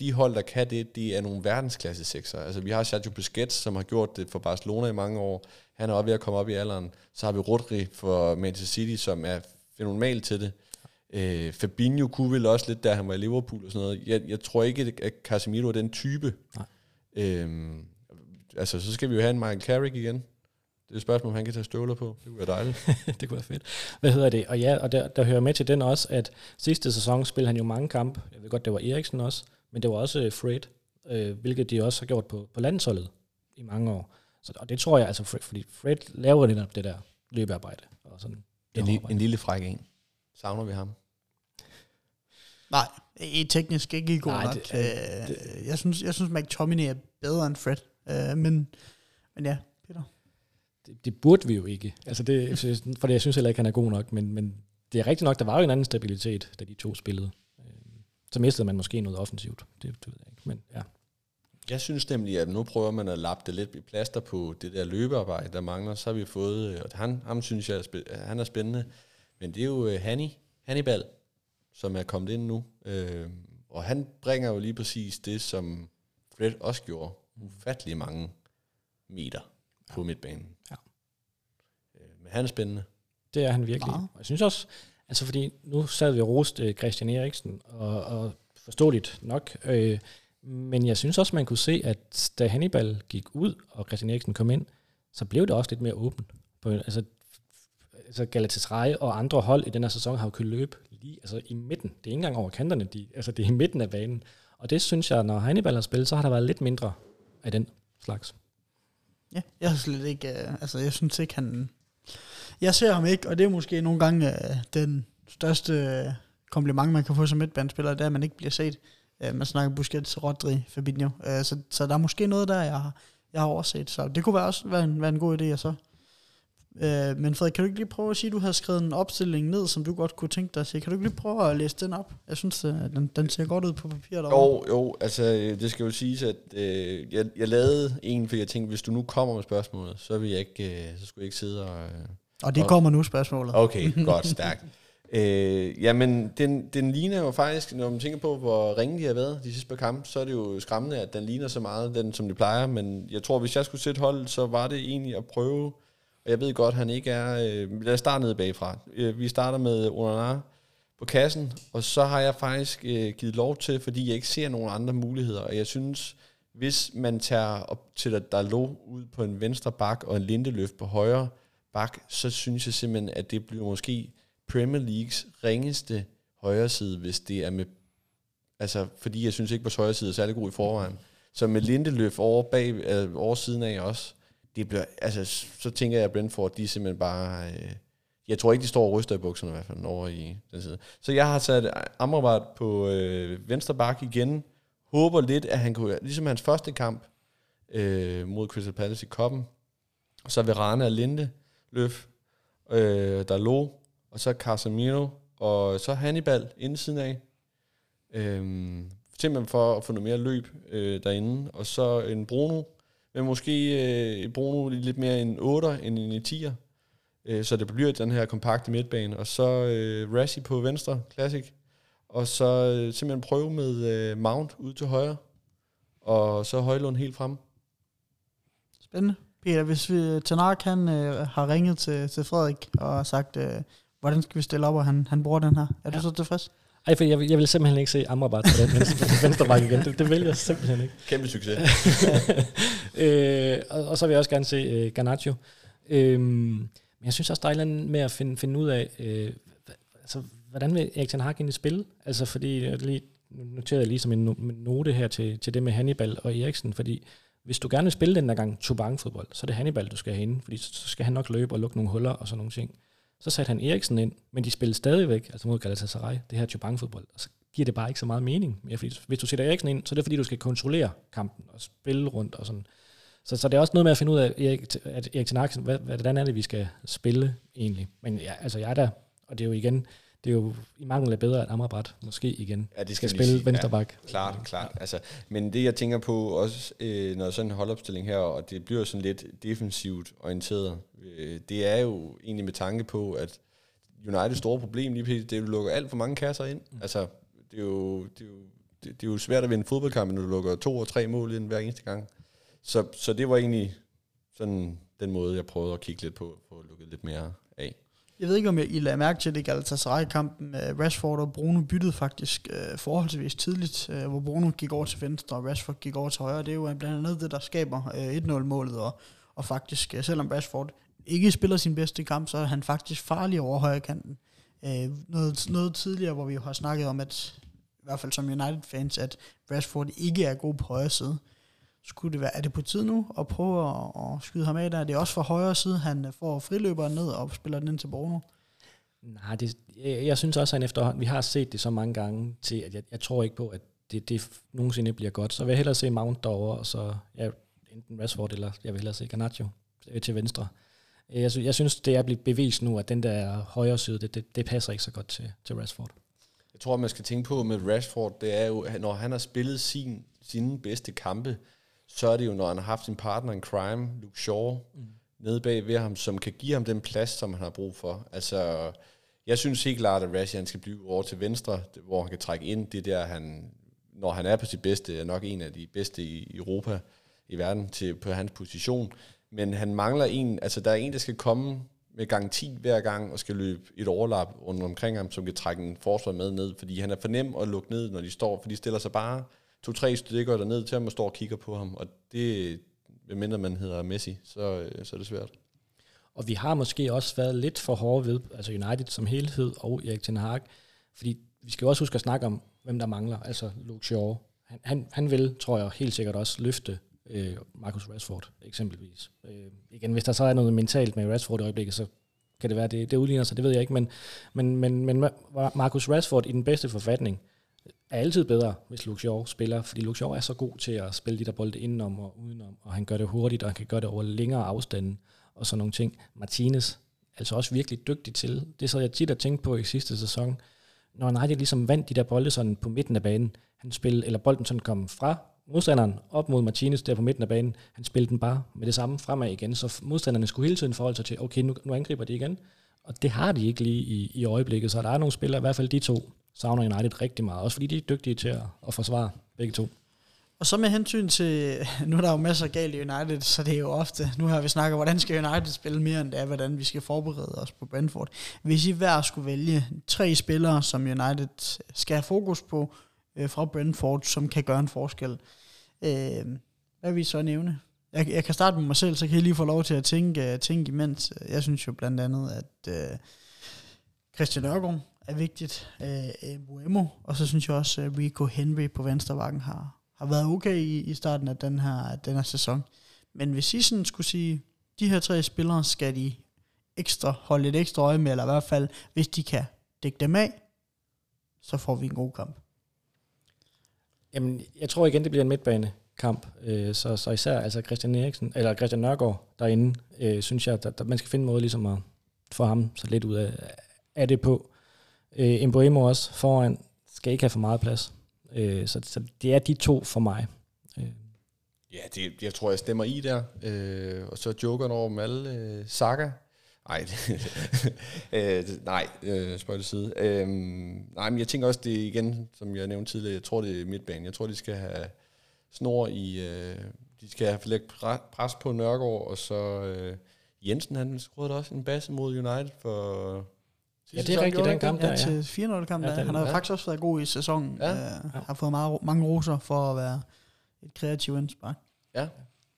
de hold, der kan det, det er nogle verdensklasse sekser. Altså, vi har Sergio Busquets, som har gjort det for Barcelona i mange år. Han er også ved at komme op i alderen. Så har vi Rodri for Manchester City, som er fænomenal til det. Fabinho kunne vel også lidt, da han var i Liverpool og sådan noget. Jeg tror ikke, at Casemiro er den type. Altså, så skal vi jo have en Michael Carrick igen. Det er et spørgsmål, om han kan tage støvler på. Det kunne være dejligt. Det kunne være fedt. Hvad hedder det? Og ja, og der hører med til den også, at sidste sæson spillede han jo mange kampe. Jeg ved godt, det var Eriksen også, men det var også Fred, hvilket de også har gjort på landsholdet i mange år. Så, og det tror jeg, altså, fordi Fred laver det der løbearbejde. Og sådan, en lille fræk en. Savner vi ham? Nej, teknisk ikke god nok. Jeg synes McTominay er bedre end Fred. Men ja, Peter. Det burde vi jo ikke. Altså for jeg synes heller ikke, han er god nok. Men det er rigtigt nok, der var jo en anden stabilitet, da de to spillede. Så mistede man måske noget offensivt. Det ved jeg ikke, men ja. Jeg synes nemlig, at nu prøver man at lappe det lidt i plaster på det der løbearbejde, der mangler. Så har vi fået, og ham synes jeg, han er spændende. Men det er jo Hannibal, som er kommet ind nu. Og han bringer jo lige præcis det, som Fred også gjorde. Ufattelig mange meter på midtbanen. Ja. Men han er spændende. Det er han virkelig. Ja. Jeg synes også, altså fordi nu sad vi og roste Christian Eriksen, og forståeligt nok, men jeg synes også, man kunne se, at da Hannibal gik ud, og Christian Eriksen kom ind, så blev det også lidt mere åbent. Altså Galatasaray og andre hold i den her sæson har jo kunnet løbe lige altså i midten. Det er ikke engang over kanterne, det er i midten af banen. Og det synes jeg, når Hannibal har spillet, så har der været lidt mindre af den slags. Ja, jeg har slet ikke, jeg synes ikke, jeg ser ham ikke, og det er måske nogle gange den største kompliment, man kan få som midtbanespiller, det er, at man ikke bliver set. Man snakker Busquets, Rodri, Fabinho, så der er måske noget der, jeg har overset, så det kunne også være en god idé, og så Men Frederik, kan du ikke lige prøve at sige, at du havde skrevet en opstilling ned, som du godt kunne tænke dig at se? Kan du ikke lige prøve at læse den op? Jeg synes, den ser godt ud på papir derovre. Jo, altså det skal jo siges, at jeg lavede en, fordi jeg tænkte, hvis du nu kommer med spørgsmålet, så skulle jeg ikke sidde og... Og det kommer nu, spørgsmålet. Okay, godt, stærkt. Jamen, den ligner jo faktisk, når man tænker på, hvor ringe de har været de sidste par kampe, så er det jo skræmmende, at den ligner så meget, som det plejer. Men jeg tror, hvis jeg skulle sætte hold, så var det egentlig at prøve... Jeg ved godt, han ikke er... Lad os starte nede bagfra. Vi starter med Onana på kassen, og så har jeg faktisk givet lov til, fordi jeg ikke ser nogen andre muligheder. Og jeg synes, hvis man tager op til at Dalot ud på en venstre bak og en Lindelöf på højre bak, så synes jeg simpelthen, at det bliver måske Premier Leagues ringeste højre side, hvis det er med... Altså, fordi jeg synes ikke, vores højre side er særlig god i forvejen. Så med Lindelöf over siden af også... Det bliver, altså, så tænker jeg, at Brentford, de simpelthen bare... jeg tror ikke, de står og ryster i bukserne, i hvert fald, over i den side. Så jeg har sat Amrabat på venstre bak igen. Håber lidt, at han kunne... Ligesom hans første kamp mod Crystal Palace i koppen. Så Varane og Lindelöf, Dalot, og så Casemiro, og så Hannibal inden siden af. Simpelthen for at få noget mere løb derinde. Og så en Bruno. Men måske Bruno lidt mere en 8'er end en 10'er, så det bliver den her kompakte midtbane. Og så Rassi på venstre, classic. Og så simpelthen prøve med Mount ud til højre, og så Højlund helt frem. Spændende. Peter, hvis vi, Ten Hag, han har ringet til Frederik og sagt, hvordan skal vi stille op, og han bruger den her. Er du så tilfreds? Ej, for jeg vil simpelthen ikke se Amrabat på den venstrebakke igen. Det vil jeg simpelthen ikke. Kæmpe succes. Og så vil jeg også gerne se Garnacho. Men jeg synes også, der er et eller andet med at finde ud af, hvordan vil Erik ten Hag egentlig spille? Altså, fordi jeg noterede lige som en note her til det med Hannibal og Eriksen, fordi hvis du gerne vil spille den der gang Tobang-fodbold, så er det Hannibal, du skal have inde, fordi så skal han nok løbe og lukke nogle huller og sådan nogle ting. Så satte han Eriksen ind, men de spillede stadigvæk, altså mod Galatasaray, det her Tjubang-fodbold, og så giver det bare ikke så meget mening mere, fordi hvis du sætter Eriksen ind, så er det fordi, du skal kontrollere kampen og spille rundt og sådan. Så det er også noget med at finde ud af, at Erik ten Hag, hvordan er det, vi skal spille egentlig? Men ja, altså jeg er der, og det er jo igen, det er jo i mangel af bedre, at Amrabat måske igen skal spille vensterbak. Ja, klart. Ja. Altså, men det jeg tænker på også, når sådan en holdopstilling her, og det bliver sådan lidt defensivt orienteret, det er jo egentlig med tanke på, at Uniteds store problem lige pludselig, det er, at du lukker alt for mange kasser ind. Altså, det er jo svært at vinde fodboldkampen, når du lukker 2 og 3 mål ind hver eneste gang. Så det var egentlig sådan den måde, jeg prøvede at kigge lidt på, for at lukke lidt mere af. Jeg ved ikke, om I lader mærke til det Galatasaray-kampen. Rashford og Bruno byttede faktisk forholdsvis tidligt, hvor Bruno gik over til venstre, og Rashford gik over til højre. Det er jo blandt andet det, der skaber 1-0-målet, og faktisk, selvom Rashford ikke spiller sin bedste kamp, så er han faktisk farlig over højrekanten. Noget tidligere, hvor vi jo har snakket om, at i hvert fald som United-fans, at Rashford ikke er god på højre side. Skulle det være, er det på tid nu at prøve at skyde ham af der? Det er også fra højre side, han får friløberen ned og spiller den ind til Bruno. Nej, jeg synes også, at han efterhånden, vi har set det så mange gange til, at jeg tror ikke på, at det nogensinde bliver godt. Så vil jeg hellere se Mount derovre, og så enten Rashford, eller jeg vil hellere se Garnacho til venstre. Jeg synes, det er blevet bevist nu, at den der højre side, det passer ikke så godt til Rashford. Jeg tror, man skal tænke på med Rashford, det er jo, når han har spillet sine bedste kampe, så er det jo, når han har haft sin partner in crime, Luke Shaw, nede bag ved ham, som kan give ham den plads, som han har brug for. Altså, jeg synes helt klart, at Rashford skal blive over til venstre, hvor han kan trække ind det der, han, når han er på sit bedste, er nok en af de bedste i Europa, i verden, på hans position. Men han mangler en, altså der er en, der skal komme med gang 10 hver gang, og skal løbe et overlap rundt omkring ham, som kan trække en forsvar med ned, fordi han er for nem at lukke ned, når de står, for de stiller sig bare 2-3 stykker dernede til ham og står og kigger på ham, og det, medmindre man hedder Messi, så er det svært. Og vi har måske også været lidt for hårde ved, altså United som helhed og Erik ten Hag, fordi vi skal også huske at snakke om, hvem der mangler, altså Luke Shaw. Han vil, tror jeg, helt sikkert også løfte Marcus Rashford, eksempelvis. Igen, hvis der så er noget mentalt med Rashford i øjeblikket, så kan det være, det udligner sig, det ved jeg ikke, men Marcus Rashford i den bedste forfatning, er altid bedre, hvis Luke Shaw spiller, fordi Luke Shaw er så god til at spille de der bolde indenom og udenom, og han gør det hurtigt, og han kan gøre det over længere afstanden. og sådan nogle ting. Martinez, altså også virkelig dygtig til. Det sad jeg tit og tænkte på i sidste sæson, når United ligesom vandt de der bolde sådan på midten af banen. Han spillede, eller bolden sådan kom fra modstanderen op mod Martinez der på midten af banen. Han spillede den bare med det samme fremad igen, så modstanderne skulle hele tiden forholde sig til, okay, nu angriber de igen. Og det har de ikke lige i øjeblikket, så der er nogle spillere, i hvert fald de to, savner United rigtig meget, også fordi de er dygtige til at forsvare begge to. Og så med hensyn til, nu er der jo masser galt i United, så det er jo ofte, nu har vi snakket, hvordan skal United spille mere end det er, hvordan vi skal forberede os på Brentford. Hvis I hver skulle vælge 3 spillere, som United skal have fokus på fra Brentford, som kan gøre en forskel, hvad vil I så nævne? Jeg kan starte med mig selv, så kan I lige få lov til at tænke imens. Jeg synes jo blandt andet, at Christian Eriksen er vigtigt, Mbeumo, og så synes jeg også, at Rico Henry på venstrebakken har været okay i starten af den her sæson. Men hvis I sådan skulle sige, de her 3 spillere skal de holde lidt ekstra øje med, eller i hvert fald, hvis de kan dække dem af, så får vi en god kamp. Jamen, jeg tror igen, det bliver en midtbanekamp. Så især altså Christian Eriksen, eller Christian Nørgaard derinde, synes jeg, at man skal finde en måde ligesom at få ham så lidt ud af det på. Mbeumo også foran skal ikke have for meget plads. Så det er de 2 for mig. Ja, jeg tror, jeg stemmer i der. Og så jokeren over dem alle. Saka? Nej. Nej, spørg til side. Nej, men jeg tænker også, det igen, som jeg nævnte tidligere, jeg tror, det er midtbanen. Jeg tror, de skal have snor i... de skal have lægge pres på Nørgaard, og så Jensen, han skruede også en basse mod United for... Ja, det er rigtigt, den kamp der, til 4-0-kamp der. Han har faktisk også været god i sæsonen. Ja. Har fået mange roser for at være et kreativt indspark. Ja,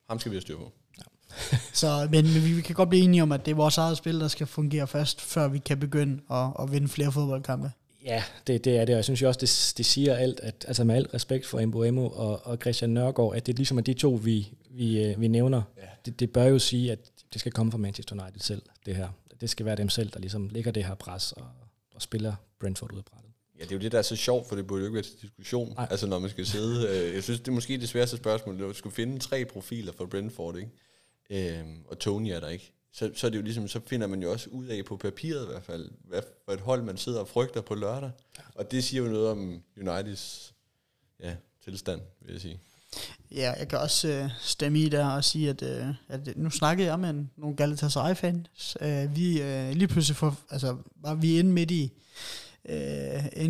ham skal vi have styr på. Ja. Så, men vi kan godt blive enige om, at det er vores eget spil, der skal fungere først, før vi kan begynde at vinde flere fodboldkampe. Ja, det er det, og jeg synes jo også, det siger alt, at, altså med al respekt for Mbeumo og Christian Nørgaard, at det ligesom er de 2, vi nævner. Ja. Det bør jo sige, at det skal komme fra Manchester United selv, det her. Det skal være dem selv, der ligesom lægger det her pres og spiller Brentford ud af brættet. Ja, det er jo det, der er så sjovt, for det burde jo ikke være til diskussion. Ej. Altså når man skal sidde... jeg synes, det er måske det sværeste spørgsmål, at man skulle finde 3 profiler for Brentford, ikke? Og Tony er der ikke. Så er det jo ligesom, så finder man jo også ud af på papiret i hvert fald, hvad for et hold man sidder og frygter på lørdag. Ja. Og det siger jo noget om Uniteds tilstand, vil jeg sige. Ja, jeg kan også stemme i der og sige, at nu snakkede jeg med nogle Galatasaray-fans. Vi lige pludselig var vi inde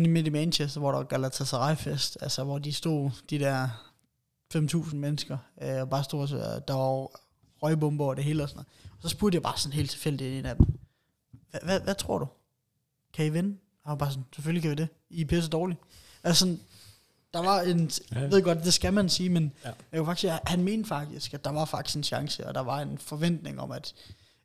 midt i Manchester, hvor der var Galatasaray-fest, altså hvor de stod, de der 5.000 mennesker, og bare stod, der var røgbomber og det hele og sådan noget. Og så spurgte jeg bare sådan helt tilfældigt en af dem, hvad tror du? Kan I vinde? Og var bare sådan, selvfølgelig kan vi det. I er pisse dårlige. Altså der var en, jeg ved godt, det skal man sige, men ja. Han mente faktisk, at der var faktisk en chance, og der var en forventning om, at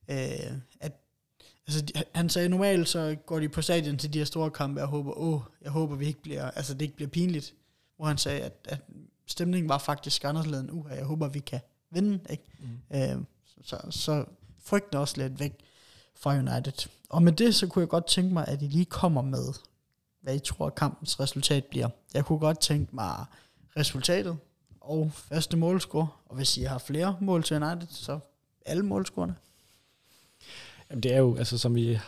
altså, han sagde, normalt så går de på stadion til de her store kampe, og jeg håber vi ikke bliver, altså det ikke bliver pinligt, hvor han sagde, at stemningen var faktisk anderledes end, jeg håber vi kan vinde, ikke? Mm. Så frygten er også lidt væk fra United. Og med det, så kunne jeg godt tænke mig, at I lige kommer med, hvad I tror, kampens resultat bliver. Jeg kunne godt tænke mig resultatet og første målscore. Og hvis I har flere mål til United, så alle målscorerne. Jamen det er jo, altså, som vi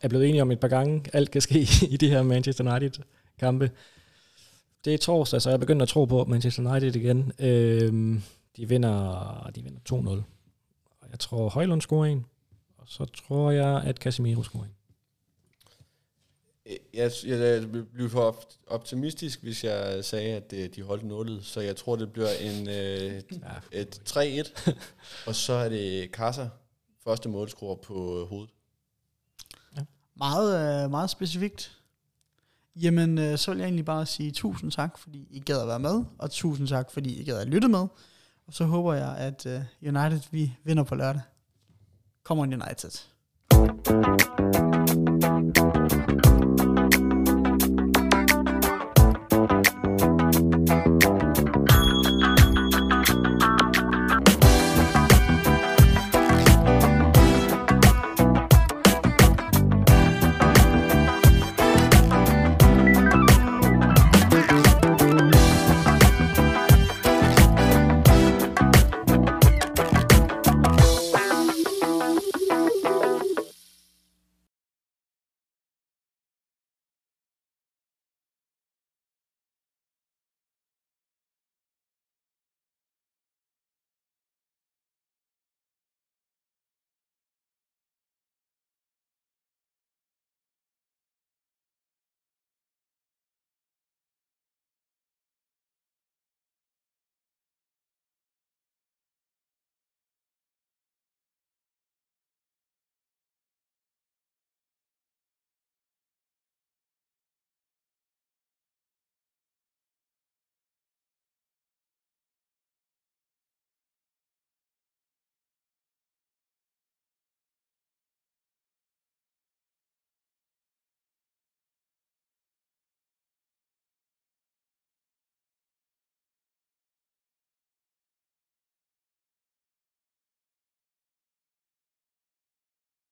er blevet enige om et par gange, alt kan ske i de her Manchester United-kampe. Det er torsdag, så jeg begynder at tro på Manchester United igen. De vinder 2-0. Og jeg tror, Højlund scorer en, og så tror jeg, at Casemiro scorer en. Jeg blev for optimistisk, hvis jeg sagde, at de holdt nullet, så jeg tror, det bliver et 3-1, og så er det Kasser, første målscorer på hovedet. Ja. Meget, meget specifikt. Jamen, så vil jeg egentlig bare sige tusind tak, fordi I gad at være med, og tusind tak, fordi I gad at lytte med, og så håber jeg, at United, vi vinder på lørdag. Come on United!